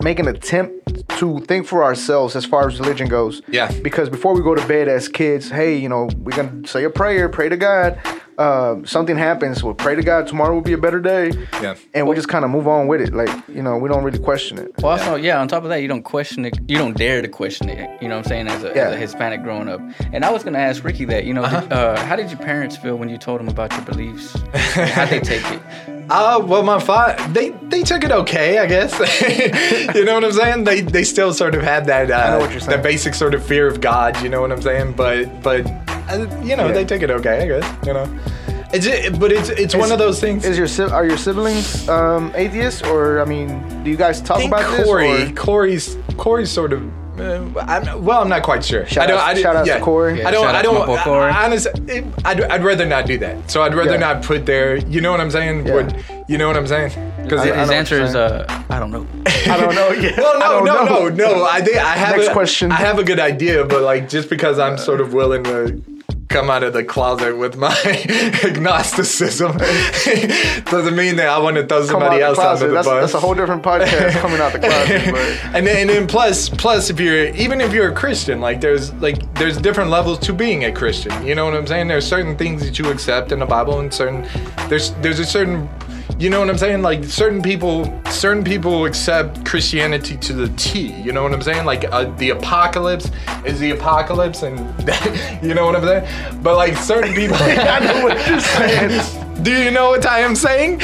make an attempt to think for ourselves as far as religion goes. Yeah. Because before we go to bed as kids, hey, we're going to say a prayer, pray to God. Something happens, we'll pray to God, tomorrow will be a better day. Yeah. And we just kind of move on with it. Like, we don't really question it. Well, also, on top of that, you don't question it. You don't dare to question it. You know what I'm saying? As a Hispanic growing up. And I was going to ask Rickie that, how did your parents feel when you told them about your beliefs? How'd they take it? Well, my father, they took it okay, I guess. You know what I'm saying? They still sort of had that, the basic sort of fear of God, you know what I'm saying? But they take it okay, I guess, It's one of those things. Are your siblings atheists, or do you guys talk about this? Corey's sort of. I'm not quite sure. Shout out to Corey. Yeah, honestly, I'd rather not do that. So I'd rather not put their. You know what I'm saying? Yeah. You know what I'm saying? Because his answer is, I don't know. I don't know. Yeah. Well, no. I think I have. Next question. I have a good idea, but like just because I'm sort of willing to come out of the closet with my agnosticism doesn't mean that I want to throw somebody else out of the bus. That's a whole different podcast, coming out the closet. But. And then plus if you're a Christian, like there's different levels to being a Christian. You know what I'm saying? There's certain things that you accept in the Bible, and there's a certain. You know what I'm saying? Like certain people accept Christianity to the T. You know what I'm saying? Like the apocalypse is the apocalypse, and you know what I'm saying? But like certain people, I know what you're saying. Do you know what I am saying? I'm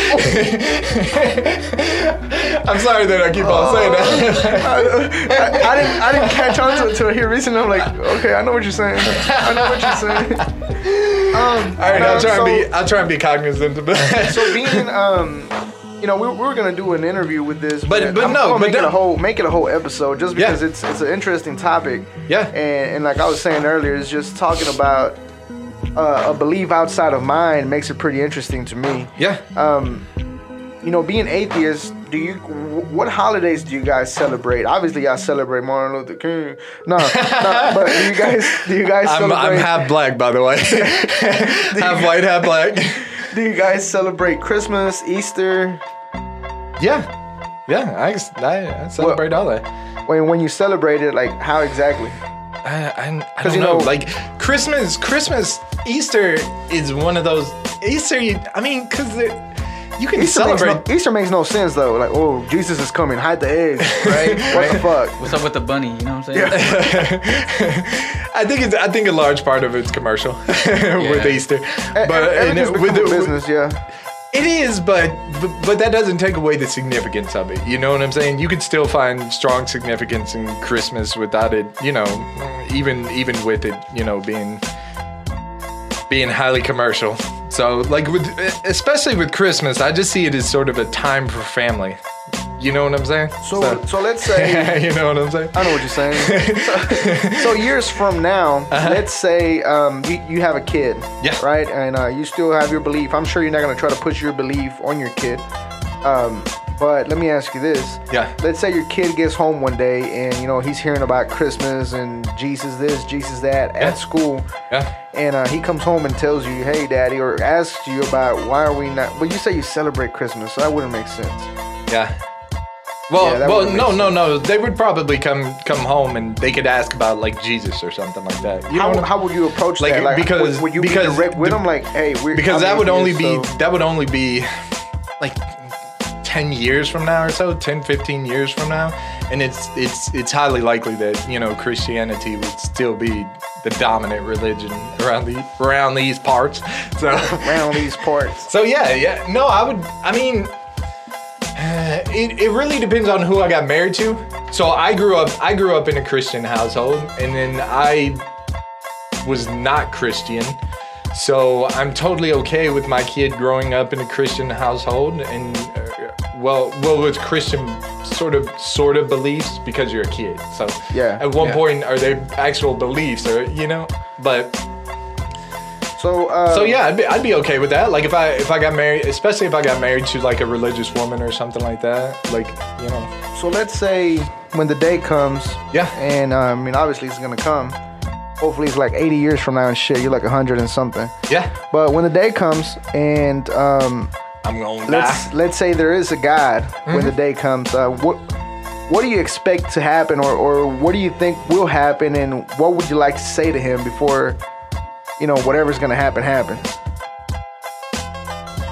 sorry that I keep on saying that. I didn't catch on to it until here recently. I'm like, okay, I know what you're saying. All right, I'll try and be cognizant of that. So being, we were gonna do an interview with this, but make it a whole episode just because it's an interesting topic. Yeah. And like I was saying earlier, it's just talking about a belief outside of mine makes it pretty interesting to me. Yeah. Being atheist, what holidays do you guys celebrate? Obviously, y'all celebrate Martin Luther King. No, but do you guys celebrate? I'm half black, by the way. Half white, half black. Do you guys celebrate Christmas, Easter? Yeah, I celebrate all that. When you celebrate it, like how exactly? I don't know. Like Christmas, Easter is one of those. Easter, because you can celebrate. Easter makes no sense though. Like, oh, Jesus is coming. Hide the eggs, right? What the fuck? What's up with the bunny? You know what I'm saying? Yeah. I think a large part of it's commercial with Easter, but with the business, it is. But that doesn't take away the significance of it. You know what I'm saying? You could still find strong significance in Christmas without it. Even with it, being highly commercial. So like especially with Christmas, I just see it as sort of a time for family. You know what I'm saying? So let's say you know what I'm saying? I know what you're saying. So years from now, let's say you have a kid, right? And you still have your belief. I'm sure you're not going to try to push your belief on your kid. But let me ask you this. Yeah. Let's say your kid gets home one day and, he's hearing about Christmas and Jesus this, Jesus that at school. Yeah. And he comes home and tells you, hey, Daddy, or asks you about why are we not... But you say you celebrate Christmas, so that wouldn't make sense. Yeah. Well, no. They would probably come home and they could ask about like Jesus or something like that. How would you approach that? Like, because would you be direct with them? Like, hey, we're... Because that would only be like... 10 years from now or so, 10, 15 years from now, and it's highly likely that Christianity would still be the dominant religion around these parts. So around these parts. So yeah. No, it really depends on who I got married to. So I grew up in a Christian household, and then I was not Christian. So I'm totally okay with my kid growing up in a Christian household and well with Christian sort of beliefs, because you're a kid. So yeah, at one point, are they actual beliefs or but so yeah, I'd be okay with that. Like if I got married, especially if I got married to like a religious woman or something like that, So let's say when the day comes, yeah, and I mean obviously it's gonna come. Hopefully it's like 80 years from now and shit. You're like 100 and something. Yeah. But when the day comes and I'm gonna die. Let's say there is a God. Mm-hmm. When the day comes, what do you expect to happen, or what do you think will happen, and what would you like to say to him before whatever's gonna happen happens?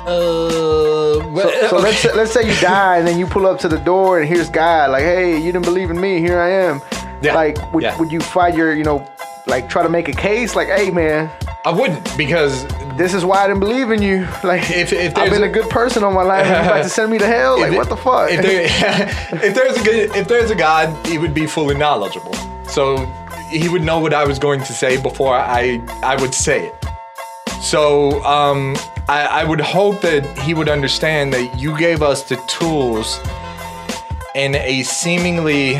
Okay. let's say you die and then you pull up to the door and here's God like, hey, you didn't believe in me, here I am. Yeah. Like would you fight your like try to make a case like, hey man, I wouldn't, because this is why I didn't believe in you. Like if I've been a good person all my life, and you're about to send me to hell. Like what the fuck? If there's a God, he would be fully knowledgeable, so he would know what I was going to say before I would say it. So I would hope that he would understand that you gave us the tools in a seemingly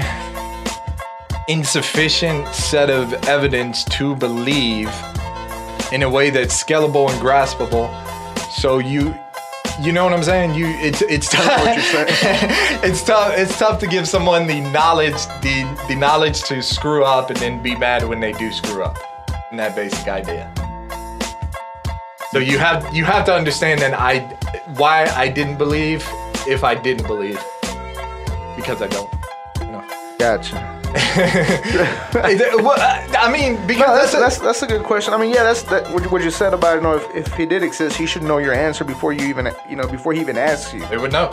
insufficient set of evidence to believe in a way that's scalable and graspable. So you know what I'm saying? It's tough. It's tough to give someone the knowledge to screw up and then be mad when they do screw up. And that basic idea. So you have to understand that why I didn't believe, if I didn't believe, because I don't. No. Gotcha. That's a good question. I mean, yeah, what you said about if he did exist, he should know your answer before you even before he even asks you. It would know.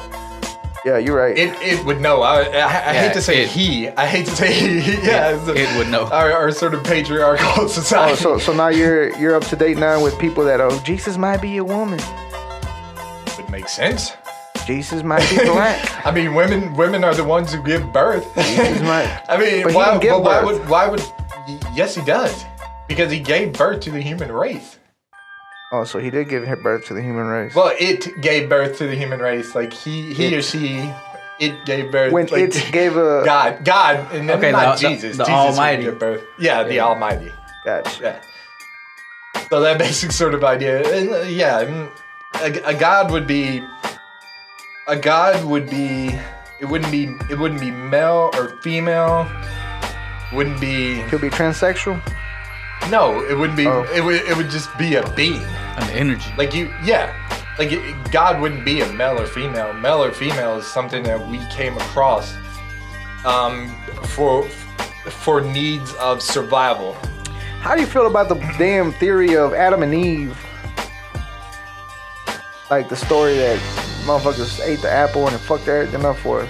Yeah, you're right. It would know. I hate to say he. Yeah, it would know. Our sort of patriarchal society. Oh, so now you're up to date now with people that Jesus might be a woman. Would make sense. Jesus might be black. I mean, women are the ones who give birth. Jesus might. I mean, why would? Yes, he does, because he gave birth to the human race. Oh, so he did give birth to the human race. Well, it gave birth to the human race. Like he or she, it gave birth. When like, it gave a God, and then Jesus. The Jesus Almighty gave birth. Yeah, the Almighty. Gotcha. Yeah. So that basic sort of idea, and a God would be. A god would be, it wouldn't be male or female, wouldn't be... Could be transsexual? No, it wouldn't be, it would just be a being. An energy. Like God wouldn't be a male or female. Male or female is something that we came across for needs of survival. How do you feel about the damn theory of Adam and Eve? Like the story that motherfuckers ate the apple and it fucked everything up for us.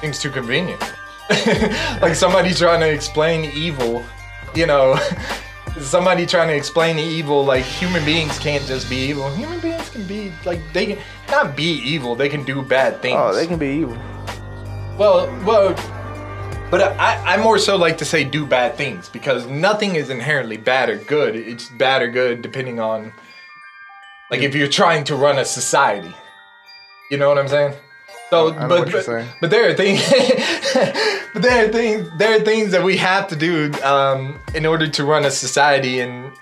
Things too convenient. Like somebody trying to explain evil, like human beings can't just be evil. Human beings can be, like, they can not be evil, they can do bad things. Oh, they can be evil. Well, but I more so like to say do bad things, because nothing is inherently bad or good. It's bad or good depending on, like, if you're trying to run a society. You know what I'm saying? So, but there are things, there are things that we have to do in order to run a society, and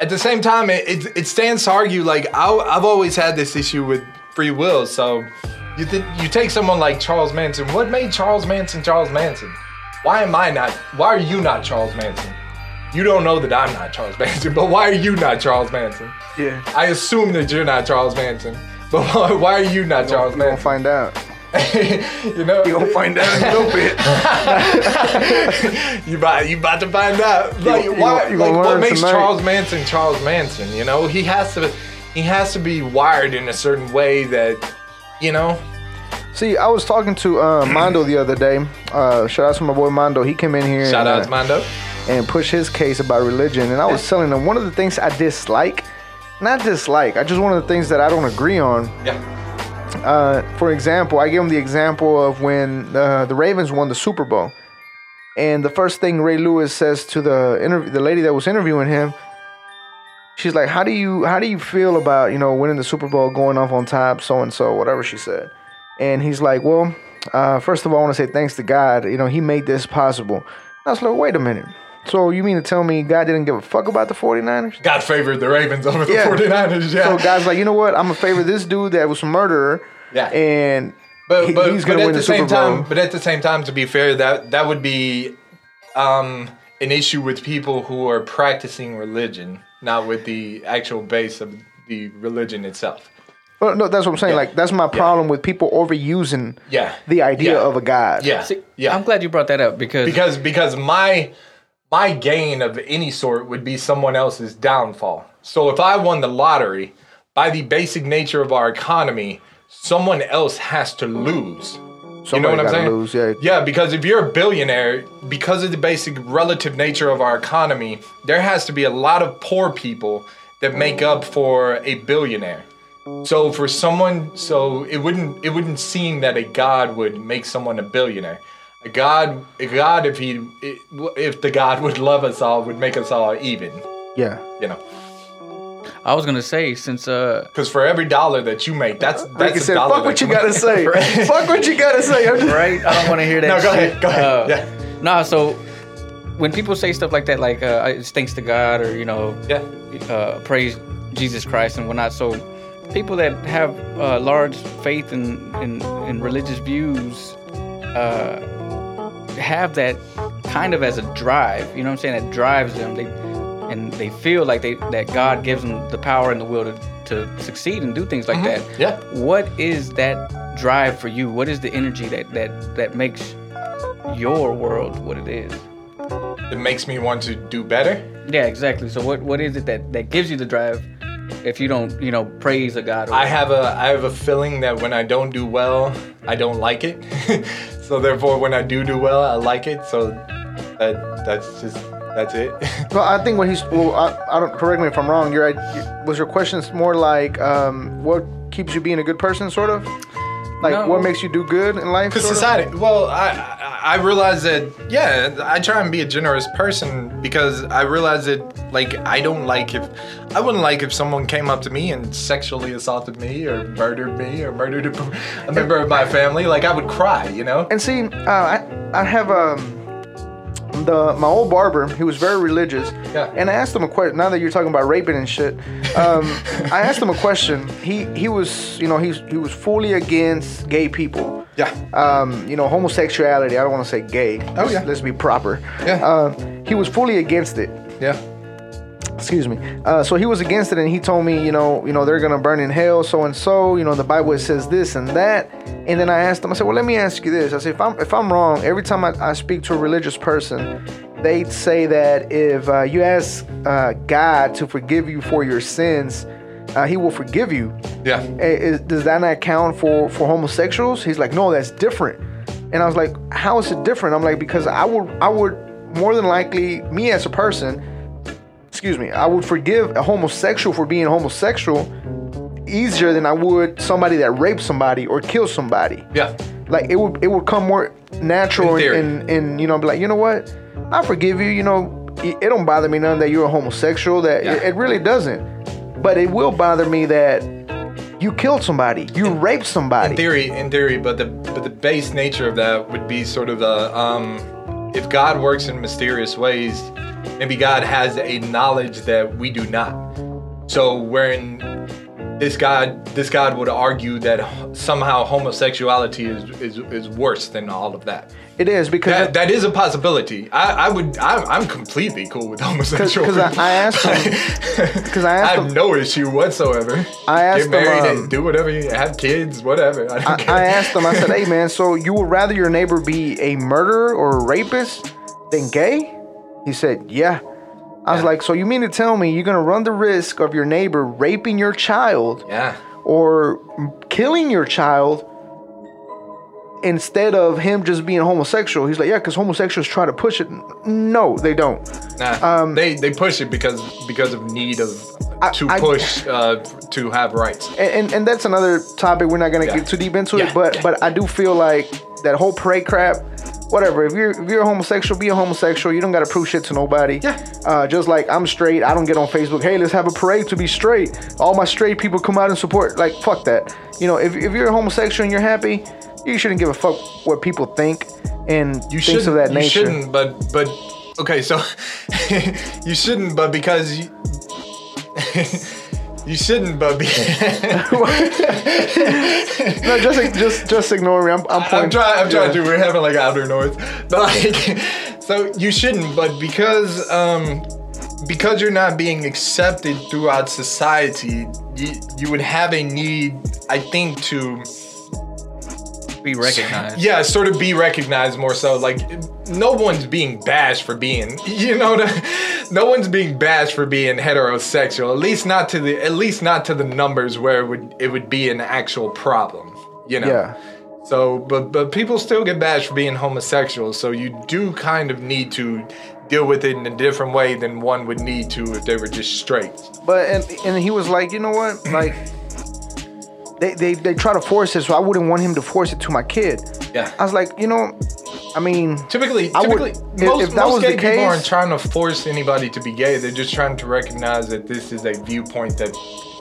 at the same time, it stands to argue. Like I've always had this issue with free will. So you take someone like Charles Manson. What made Charles Manson Charles Manson? Why am I not? Why are you not Charles Manson? You don't know that I'm not Charles Manson, but why are you not Charles Manson? Yeah. I assume that you're not Charles Manson, but why are you not Charles Manson? You're gonna find out. You're gonna find out in a little bit. you about to find out. Like, what makes Charles Manson Charles Manson? He has to be wired in a certain way that, See, I was talking to Mondo the other day. Shout out to my boy Mondo. He came in here. Shout out to Mondo. and push his case about religion. And I was telling him one of the things I dislike, not dislike, I just one of the things that I don't agree on. Yeah. For example, I gave him the example of when the Ravens won the Super Bowl. And the first thing Ray Lewis says to the lady that was interviewing him, she's like, how do you feel about, you know, winning the Super Bowl, going off on top, so-and-so, whatever she said. And he's like, well, first of all, I want to say thanks to God. You know, he made this possible. And I was like, wait a minute. So you mean to tell me God didn't give a fuck about the 49ers? God favored the Ravens over the 49ers, yeah. So God's like, you know what? I'm going to favor this dude that was a murderer, and he's going to win the Super Bowl. But at the same time, to be fair, that would be an issue with people who are practicing religion, not with the actual base of the religion itself. Well, no, that's what I'm saying. Yeah. Like, that's my problem with people overusing the idea of a God. Yeah. See, I'm glad you brought that up because my gain of any sort would be someone else's downfall. So if I won the lottery, by the basic nature of our economy, someone else has to lose. Somebody, you know what I'm saying? Lose, because if you're a billionaire, because of the basic relative nature of our economy, there has to be a lot of poor people that make up for a billionaire. So for someone, it wouldn't seem that a God would make someone a billionaire. A God, if the God would love us all, would make us all even. Yeah, you know. I was gonna say because for every dollar that you make, that's a dollar. Fuck what you gotta say. Fuck what you gotta say. Right? I don't want to hear that. No, go ahead. So when people say stuff like that, like it's thanks to God or praise Jesus Christ and whatnot, so people that have large faith and religious views have that kind of as a drive, you know what I'm saying, that drives them. They feel like that God gives them the power and the will to succeed and do things like that. Yeah. What is that drive for you? What is the energy that makes your world what it is? It makes me want to do better? Yeah, exactly. So what is it that gives you the drive if you don't, praise a God? Or I have a feeling that when I don't do well, I don't like it. So therefore, when I do well, I like it. So that's it. Well, I think I don't, correct me if I'm wrong. Was your question more like what keeps you being a good person, sort of? Like what makes you do good in life? Because society. Well, I realize that I try and be a generous person because I realize that I wouldn't like if someone came up to me and sexually assaulted me or murdered a member of my family. Like I would cry, you know. And see, I have my old barber. He was very religious. Yeah. And I asked him a question. Now that you're talking about raping and shit, I asked him a question. He was, he was fully against gay people. Yeah. Homosexuality. I don't want to say gay. Let's be proper. Yeah. He was fully against it. Yeah. Excuse me. So he was against it, and he told me, they're gonna burn in hell, so and so. The Bible says this and that. And then I asked him. I said, well, let me ask you this. I said, if I'm wrong, every time I speak to a religious person, they'd say that if you ask God to forgive you for your sins, He will forgive you. Yeah. Does that not count for homosexuals? He's like, no, that's different. And I was like, how is it different? I'm like, because I would more than likely, me as a person. Excuse me, I would forgive a homosexual for being homosexual easier than I would somebody that raped somebody or killed somebody. Yeah. Like it would come more natural and be like, you know what? I forgive you, it don't bother me none that you're a homosexual, it really doesn't. But it will bother me that you killed somebody, raped somebody. In theory, but the base nature of that would be sort of the if God works in mysterious ways, maybe God has a knowledge that we do not. So wherein this God would argue that somehow homosexuality is worse than all of that. It is because that is a possibility. I'm completely cool with homosexuality. Because I asked him. Because I have no issue whatsoever. I asked him. Get married and do whatever you have kids, whatever. I don't care. I asked him. I said, "Hey man, so you would rather your neighbor be a murderer or a rapist than gay?" He said, yeah. I was like, so you mean to tell me you're going to run the risk of your neighbor raping your child or killing your child instead of him just being homosexual, he's like, yeah, because homosexuals try to push it. No, they don't. They push it because of need of to have rights. And that's another topic. We're not going to get too deep into it, but I do feel like that whole pray crap, whatever. If you're homosexual, be a homosexual. You don't got to prove shit to nobody. Yeah. Just like I'm straight. I don't get on Facebook, hey, let's have a parade to be straight. All my straight people come out and support. Like, fuck that. You know, if you're a homosexual and you're happy, you shouldn't give a fuck what people think and things of that nature. You shouldn't, but okay, so you shouldn't, but because you... You shouldn't, Bubby. No, just ignore me. I'm trying to. We're having like outer north, but like, so you shouldn't, but because you're not being accepted throughout society, you would have a need, I think, to be recognized. Yeah, sort of be recognized more so. Like, no one's being bashed for being, no one's being bashed for being heterosexual. At least not to the numbers where it would be an actual problem. You know. Yeah. So, but people still get bashed for being homosexual. So you do kind of need to deal with it in a different way than one would need to if they were just straight. But and he was like, you know what, like. They try to force it, so I wouldn't want him to force it to my kid. Yeah. I was like, you know, I mean... Typically, most gay people aren't trying to force anybody to be gay. They're just trying to recognize that this is a viewpoint that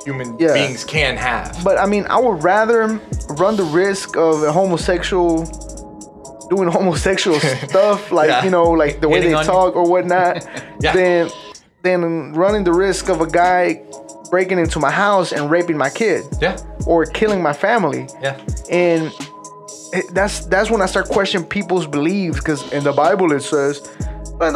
human beings can have. But, I mean, I would rather run the risk of a homosexual... doing homosexual stuff, like, you know, like the way they talk or whatnot, than running the risk of a guy... breaking into my house and raping my kid, or killing my family, and that's when I start questioning people's beliefs. Because in the Bible it says, but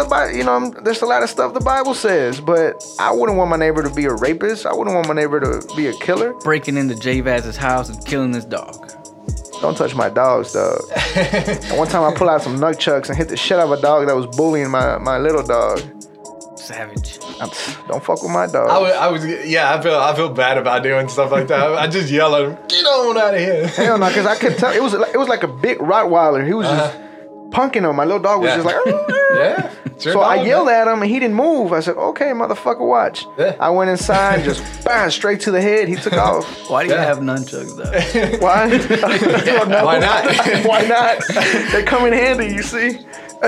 there's a lot of stuff the Bible says, but I wouldn't want my neighbor to be a rapist. I wouldn't want my neighbor to be a killer. Breaking into JVaz's house and killing his dog. Don't touch my dogs, dog. One time I pulled out some nunchucks and hit the shit out of a dog that was bullying my little dog. Savage. Don't fuck with my dog. I feel bad about doing stuff like that. I just yell at him, get on out of here. Hell no, because I could tell it was like a big Rottweiler. He was just punking him. My little dog was just like, so I yelled at him and he didn't move. I said, okay, motherfucker, watch. Yeah. I went inside, just bang, straight to the head. He took off. Why do you have nunchucks though? Why? Why not? Why not? They come in handy, you see. I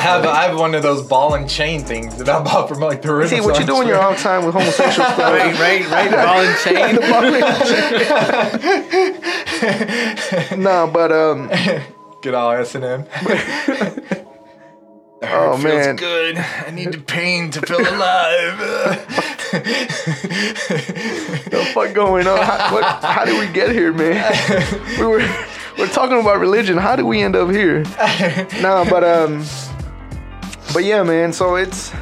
have one of those ball and chain things that I bought from like the Renaissance. See what you do in your own time with homosexual stuff. Right, ball and chain. No, but get all S&M. Oh, feels man, good. I need the pain to feel alive. The fuck going on? How did we get here, man? We're talking about religion. How did we end up here? Nah, but yeah, man. So it's,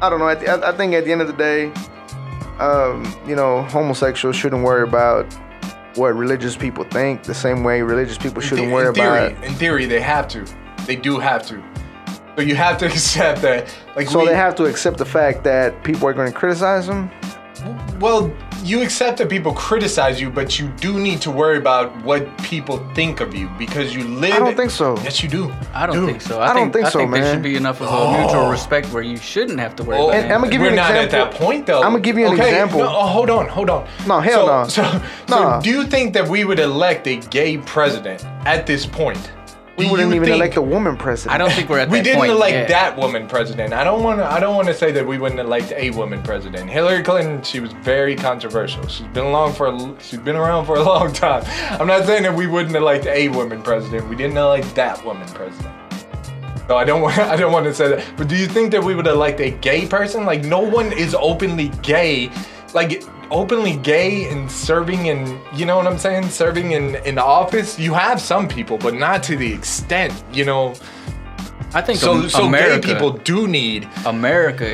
I don't know. I think at the end of the day, you know, homosexuals shouldn't worry about what religious people think. The same way religious people shouldn't worry about. In theory, they have to. They do have to. So you have to accept that. Like, so they have to accept the fact that people are going to criticize them. Well, you accept that people criticize you, but you do need to worry about what people think of you because you live... I don't think so. Yes, you do. I don't think so. I think there should be enough of a mutual respect where you shouldn't have to worry about it. We're not at that point, though. I'm going to give you an example. No, hold on. No, hell so, no. So do you think that we would elect a gay president at this point? We wouldn't even elect a woman president. I don't think we're at that point. We didn't elect that woman president. I don't want to say that we wouldn't elect a woman president. Hillary Clinton, she was very controversial. She's been around for a long time. I'm not saying that we wouldn't elect a woman president. We didn't elect that woman president. So I don't want to say that. But do you think that we would elect a gay person? Like, no one is openly gay. Like, openly gay and serving in, you know what I'm saying? Serving in office, you have some people, but not to the extent, you know. I think so America, gay people do need. America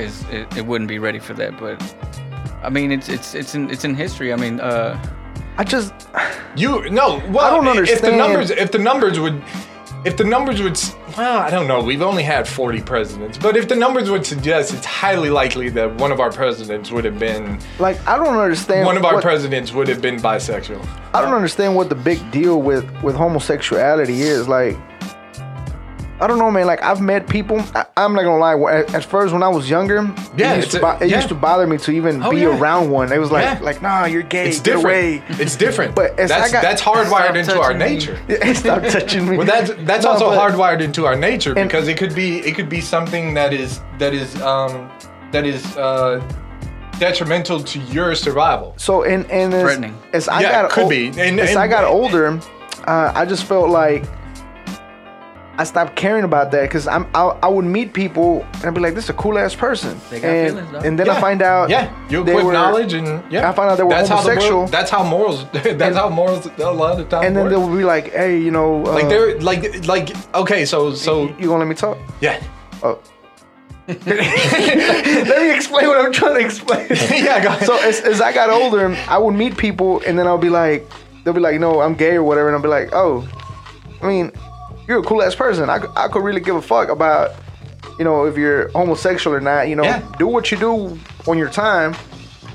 it wouldn't be ready for that, but I mean it's in history. I mean, I don't understand. If the numbers would If the numbers would, well, I don't know, we've only had 40 presidents, but if the numbers would suggest, it's highly likely that one of our presidents would have been, like, I don't understand. One of our presidents would have been bisexual. I don't understand what the big deal with homosexuality is. Like, I don't know, man. Like, I've met people. I'm not gonna lie. At first, when I was younger, it used to bother me to even be around one. It was like, nah, you're gay. It's different. Get away. It's different. But that's hardwired into our nature. Stop touching me. Well, that's also hardwired into our nature because it could be something that is detrimental to your survival. So and threatening. As I got older, I just felt like I stopped caring about that because I would meet people and I'd be like, this is a cool ass person. They got feelings, though. And then I find out they were homosexual. That's how morals a lot of times. And then they'll be like, hey, you know, okay, so you gonna let me talk? Yeah. Oh. Let me explain what I'm trying to explain. Yeah, go ahead. So as I got older, I would meet people and then I'll be like, they'll be like, no, I'm gay or whatever, and I'll be like, oh, I mean, you're a cool ass person. I could really give a fuck about, you know, if you're homosexual or not. You know, do what you do on your time.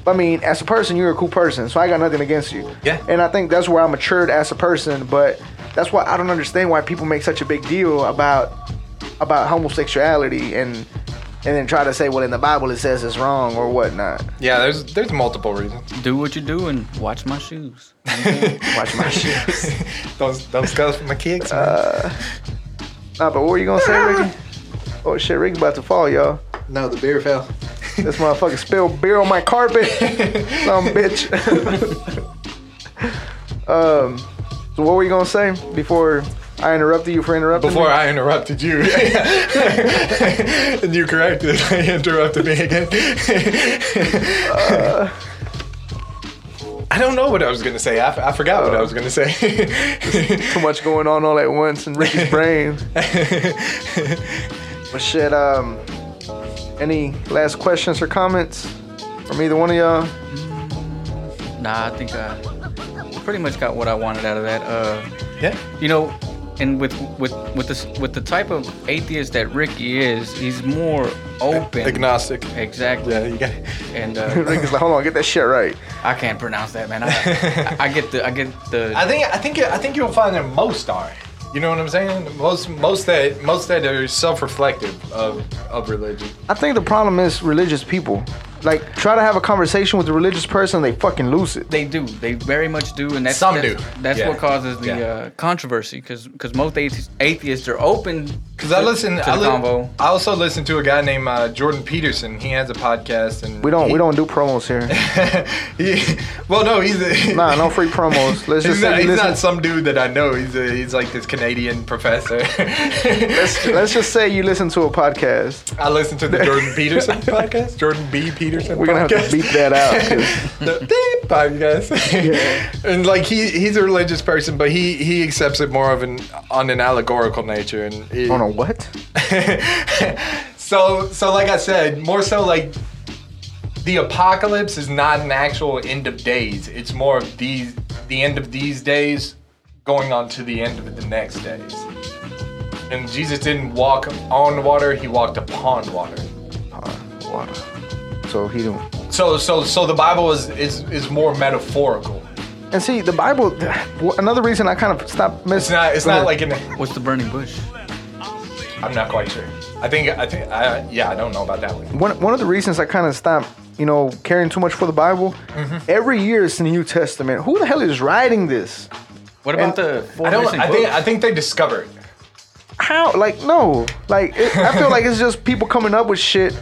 But I mean, as a person, you're a cool person. So I got nothing against you. Yeah. And I think that's where I matured as a person. But that's why I don't understand why people make such a big deal about homosexuality and then try to say, well, in the Bible it says it's wrong or whatnot. Yeah, there's multiple reasons. Do what you do and watch my shoes. Watch my shoes. Don't scuff my kicks, man. But what were you gonna say, Rickie? Oh shit, Rickie's about to fall, y'all. No, the beer fell. This motherfucker spilled beer on my carpet. Some bitch. So what were you gonna say before I interrupted you for interrupting Before me? I interrupted you. And you corrected it. I interrupted me again. I don't know what I was going to say. I forgot what I was going to say. Too much going on all at once in Rickie's brain. But shit, any last questions or comments from either one of y'all? Nah, I think I pretty much got what I wanted out of that. Yeah. You know, and with the type of atheist that Rickie is, he's more open. Agnostic. Exactly. Yeah, you got it. And Rickie's like, hold on, get that shit right. I can't pronounce that, man. I get the. I think you'll find that most are. You know what I'm saying? Most that are self-reflective of religion. I think the problem is religious people. Like, try to have a conversation with a religious person, they fucking lose it. They do. They very much do. And that's what causes the controversy, because most atheists are open to the convo. I also listen to a guy named Jordan Peterson. He has a podcast. And we don't do promos here. No free promos. Let's just say he's not some dude that I know. He's like this Canadian professor. let's just say you listen to a podcast. I listen to the Jordan Peterson podcast. Jordan B. Peterson. We're going to have to beat that out. The deep podcast. Yeah. And like he's a religious person, but he accepts it more of on an allegorical nature. On a what? So like I said, more so like the apocalypse is not an actual end of days. It's more of the end of these days going on to the end of the next days. And Jesus didn't walk on water. He walked upon water. Upon water. So he don't. So the Bible is more metaphorical. And see, the Bible. Another reason I kind of stopped missing. It's not like in. What's the burning bush? I'm not quite sure. I don't know about that one. One of the reasons I kind of stopped, you know, caring too much for the Bible. Mm-hmm. Every year it's in the New Testament. Who the hell is writing this? What about the? I think they discovered. How? Like no. Like I feel like it's just people coming up with shit.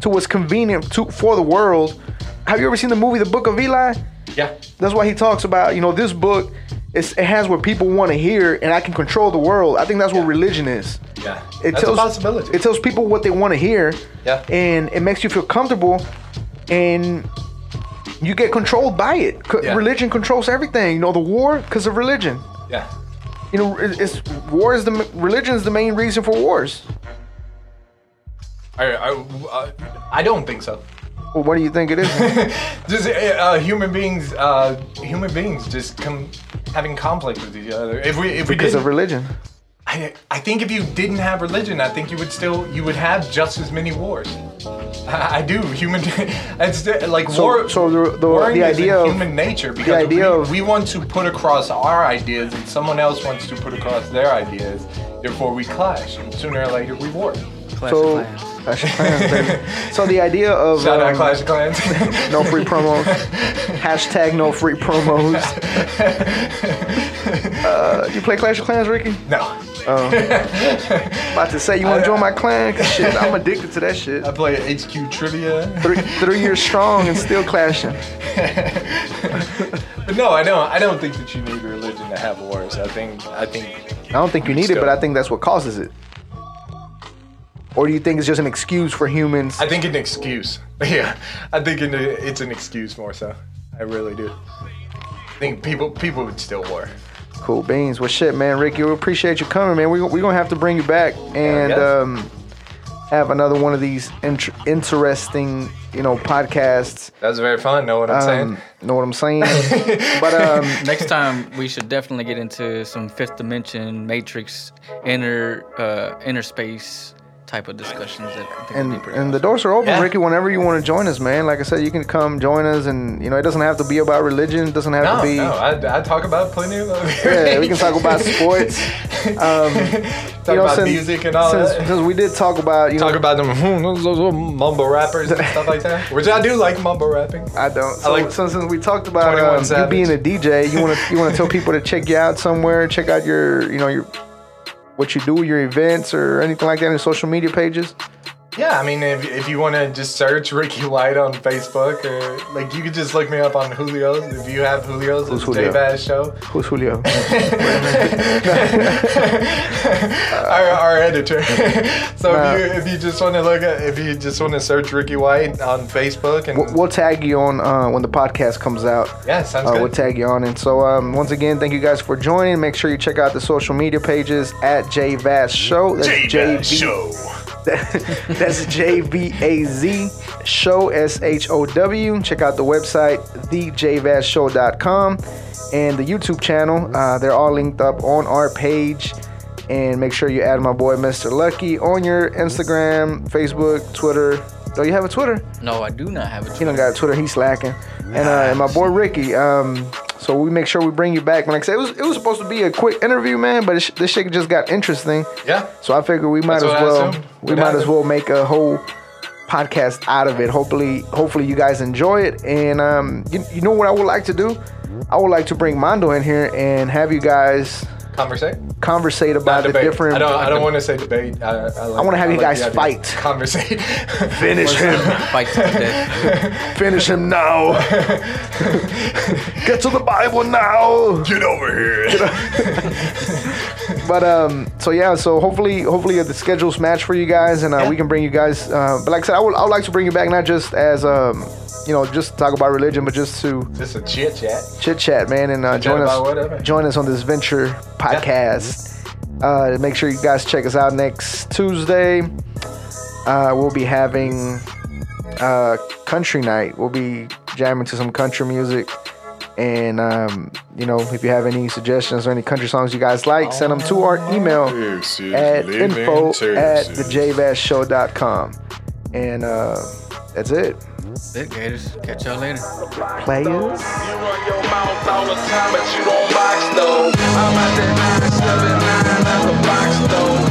To what's convenient for the world. Have you ever seen the movie The Book of Eli? Yeah. That's why he talks about, you know, this book, it has what people want to hear, and I can control the world. I think that's what religion is. Yeah, that's a possibility. It tells people what they want to hear, and it makes you feel comfortable, and you get controlled by it. Religion controls everything. You know, the war, because of religion. Yeah. You know, religion is the main reason for wars. I don't think so. Well, what do you think it is? Just human beings just having conflict with each other. If we because of religion. I think if you didn't have religion, I think you would have just as many wars. I do. It's like war. So the idea of human nature, because we want to put across our ideas, and someone else wants to put across their ideas. Therefore, we clash, and sooner or later, we war. Clash of Clans. So the idea of shout out Clash of Clans. No free promos. Hashtag no free promos. You play Clash of Clans, Rickie? No. About to say, you want to join my clan? Shit, I'm addicted to that shit. I play HQ trivia. Three years strong and still clashing. But no, I don't think that you need religion to have wars. I don't think you need it, but I think that's what causes it. Or do you think it's just an excuse for humans? I think an excuse. Yeah, I think it's an excuse more so. I really do. I think people would still war. Cool beans. Well, shit, man, Rickie, we appreciate you coming, man. We're gonna have to bring you back and have another one of these interesting, podcasts. That was very fun. Know what I'm saying? Know what I'm saying? But next time we should definitely get into some fifth dimension, matrix, inner space type of discussions. And the doors are open, Rickie, whenever you want to join us, man. Like I said, you can come join us, and it doesn't have to be about religion. It doesn't have to be. I talk about plenty of we can talk about sports. Talk about music and all that. Since we did talk about those mumble rappers and stuff like that, which I do like mumble rapping. I don't. So, since we talked about you being a DJ, you want to tell people to check you out somewhere, check out your what you do, your events or anything like that, in social media pages? Yeah, I mean, if you want to just search Rickie White on Facebook, or like you could just look me up on Julio's. If you have Julio's, it's JVaz Show. Who's Julio? Our editor. So if you just want to search Rickie White on Facebook, and we'll tag you on when the podcast comes out. Yeah, sounds good. We'll tag you on, and so once again, thank you guys for joining. Make sure you check out the social media pages at JVaz Show. That's JVaz Show. That's JVaz Show, SHOW. Check out the website, TheJVazShow.com, and the YouTube channel. They're all linked up on our page. And make sure you add my boy, Mr. Lucky, on your Instagram, Facebook, Twitter. Do you have a Twitter? No, I do not have a Twitter. He don't got a Twitter. He's slacking. And my boy, Rickie. So we make sure we bring you back. Like I said, it was supposed to be a quick interview, man, but this shit just got interesting. Yeah. So I figured we might as well make a whole podcast out of it. Hopefully you guys enjoy it. And you know what I would like to do? I would like to bring Mondo in here and have you guys conversate about the different. I don't want to say debate. I want to have you guys fight. Conversate. Finish him. Fight to the death. Finish him now. Get to the Bible now. Get over here. But so hopefully the schedules match for you guys, and we can bring you guys. But like I said, I would like to bring you back, not just as just to talk about religion, but just a chit chat, man, and join us on this venture podcast. Yeah. Make sure you guys check us out next Tuesday. We'll be having country night. We'll be jamming to some country music. And, if you have any suggestions or any country songs you guys like, send them to our email at info@thejvazshow.com. And that's it. That's it, Gators. Catch y'all later. Players. You run your mouth all the time, but you don't box, though. I'm out there 979 like a box, though.